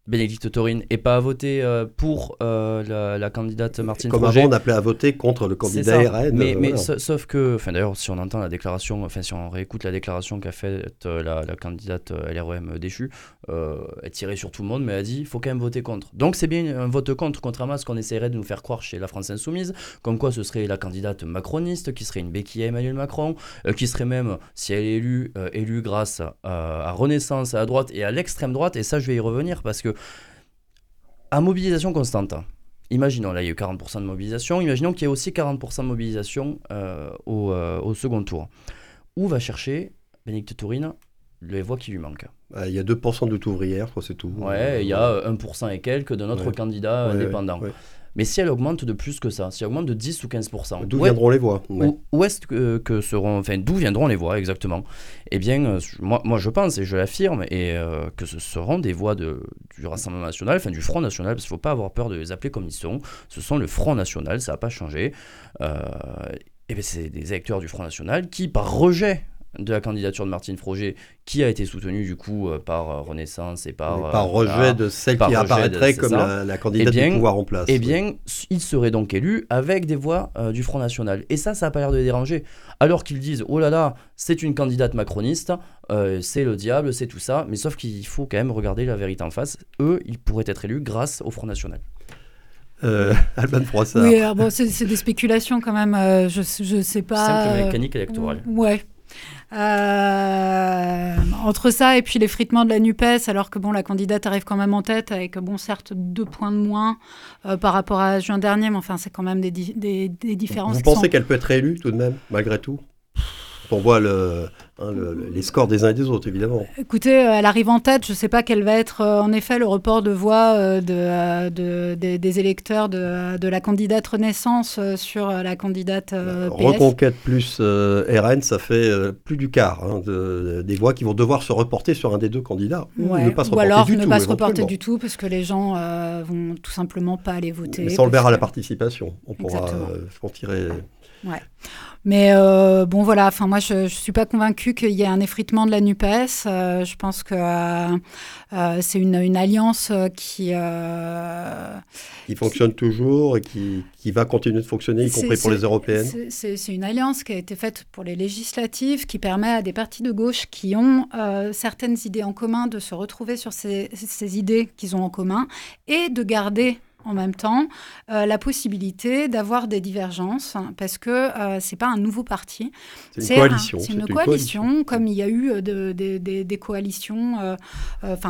Bénédicte Taurine et pas à voter pour la candidate Martine Froger. Comme avant, on appelait à voter contre le candidat RN. Mais sauf que, d'ailleurs, si on entend la déclaration, si on réécoute la déclaration qu'a faite la candidate LREM déchue, elle tirait sur tout le monde, mais elle a dit il faut quand même voter contre. Donc c'est bien un vote contre, contrairement à ce qu'on essaierait de nous faire croire chez la France Insoumise, comme quoi ce serait la candidate macroniste, qui serait une béquille à Emmanuel Macron, qui serait même, si elle est élue grâce à Renaissance, à la droite et à l'extrême droite, et ça je vais y revenir parce que à mobilisation constante, imaginons, là il y a eu 40% de mobilisation, imaginons qu'il y ait aussi 40% de mobilisation au second tour. Où va chercher Bénédicte Taurine les voix qui lui manquent? Il y a 2% de ouvrière, je crois, c'est tout. Il y a 1% et quelques d'un autre candidat indépendant. Mais si elle augmente de plus que ça, si elle augmente de 10 ou 15%... D'où viendront les voix? Où est-ce que seront... d'où viendront les voix, exactement? Eh bien, moi je pense, et je l'affirme, que ce seront des voix du Rassemblement National, du Front National, parce qu'il ne faut pas avoir peur de les appeler comme ils sont. Ce sont le Front National, ça n'a pas changé. Et bien, c'est des électeurs du Front National qui, par rejet de la candidature de Martine Froger, qui a été soutenue du coup par Renaissance et par rejet de celle qui apparaîtrait comme la candidate du pouvoir en place. Eh bien, il serait donc élu avec des voix du Front National. Et ça n'a pas l'air de les déranger. Alors qu'ils disent, oh là là, c'est une candidate macroniste, c'est le diable, c'est tout ça. Mais sauf qu'il faut quand même regarder la vérité en face. Eux, ils pourraient être élus grâce au Front National. Albane Froissart. Oui, alors c'est des spéculations quand même. Je sais pas. Simple mécanique électorale. Ouais. Entre ça et puis l'effritement de la NUPES, alors que la candidate arrive quand même en tête avec certes 2 points de moins par rapport à juin dernier, mais enfin c'est quand même des différences. Vous pensez qu'elle peut être élue tout de même malgré tout? on voit les scores des uns et des autres, évidemment. Écoutez, elle arrive en tête. Je ne sais pas quel va être, en effet, le report de voix des électeurs de la candidate Renaissance sur la candidate PS. Reconquête plus RN, ça fait plus du quart des voix qui vont devoir se reporter sur un des deux candidats. Ouais. Ou ne pas se reporter du tout. Ou alors ne pas se reporter du tout, parce que les gens vont tout simplement pas aller voter. Mais ça, on le verra à la participation. On pourra en tirer... Ouais. Mais bon, voilà, enfin, moi, je ne suis pas convaincue qu'il y ait un effritement de la NUPES. Je pense que c'est une alliance qui fonctionne toujours et qui va continuer de fonctionner, y compris pour les européennes. C'est une alliance qui a été faite pour les législatives, qui permet à des partis de gauche qui ont certaines idées en commun de se retrouver sur ces idées qu'ils ont en commun et de garder... en même temps, la possibilité d'avoir des divergences, parce que ce n'est pas un nouveau parti. C'est une coalition. C'est une coalition, comme il y a eu des coalitions,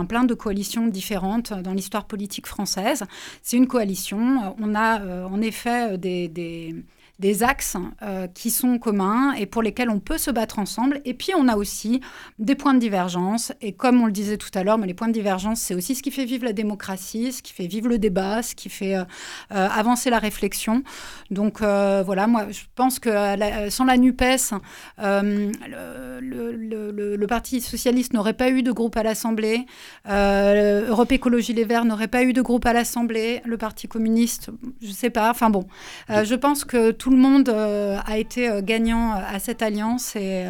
plein de coalitions différentes dans l'histoire politique française. C'est une coalition. On a en effet des axes qui sont communs et pour lesquels on peut se battre ensemble. Et puis, on a aussi des points de divergence. Et comme on le disait tout à l'heure, mais les points de divergence, c'est aussi ce qui fait vivre la démocratie, ce qui fait vivre le débat, ce qui fait avancer la réflexion. Donc, voilà, moi, je pense que sans la NUPES, le Parti socialiste n'aurait pas eu de groupe à l'Assemblée. Europe Écologie Les Verts n'aurait pas eu de groupe à l'Assemblée. Le Parti communiste, je ne sais pas. Enfin bon, je pense que tout le monde a été gagnant à cette alliance et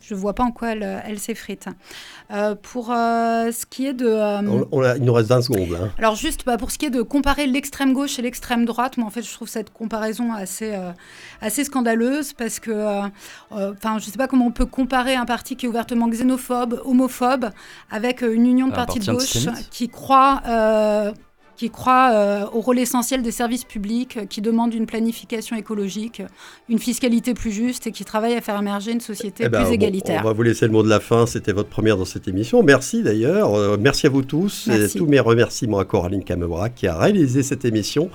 je ne vois pas en quoi elle s'effrite. Pour ce qui est de... il nous reste 20 secondes. Hein. Alors juste pour ce qui est de comparer l'extrême gauche et l'extrême droite, moi en fait je trouve cette comparaison assez scandaleuse parce que je ne sais pas comment on peut comparer un parti qui est ouvertement xénophobe, homophobe, avec une union de partis de gauche qui croit... au rôle essentiel des services publics, qui demande une planification écologique, une fiscalité plus juste et qui travaille à faire émerger une société plus égalitaire. On va vous laisser le mot de la fin. C'était votre première dans cette émission. Merci d'ailleurs. Merci à vous tous. Merci. Et tous mes remerciements à Coraline Camebra qui a réalisé cette émission.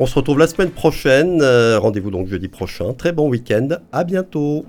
On se retrouve la semaine prochaine. Rendez-vous donc jeudi prochain. Très bon week-end. À bientôt.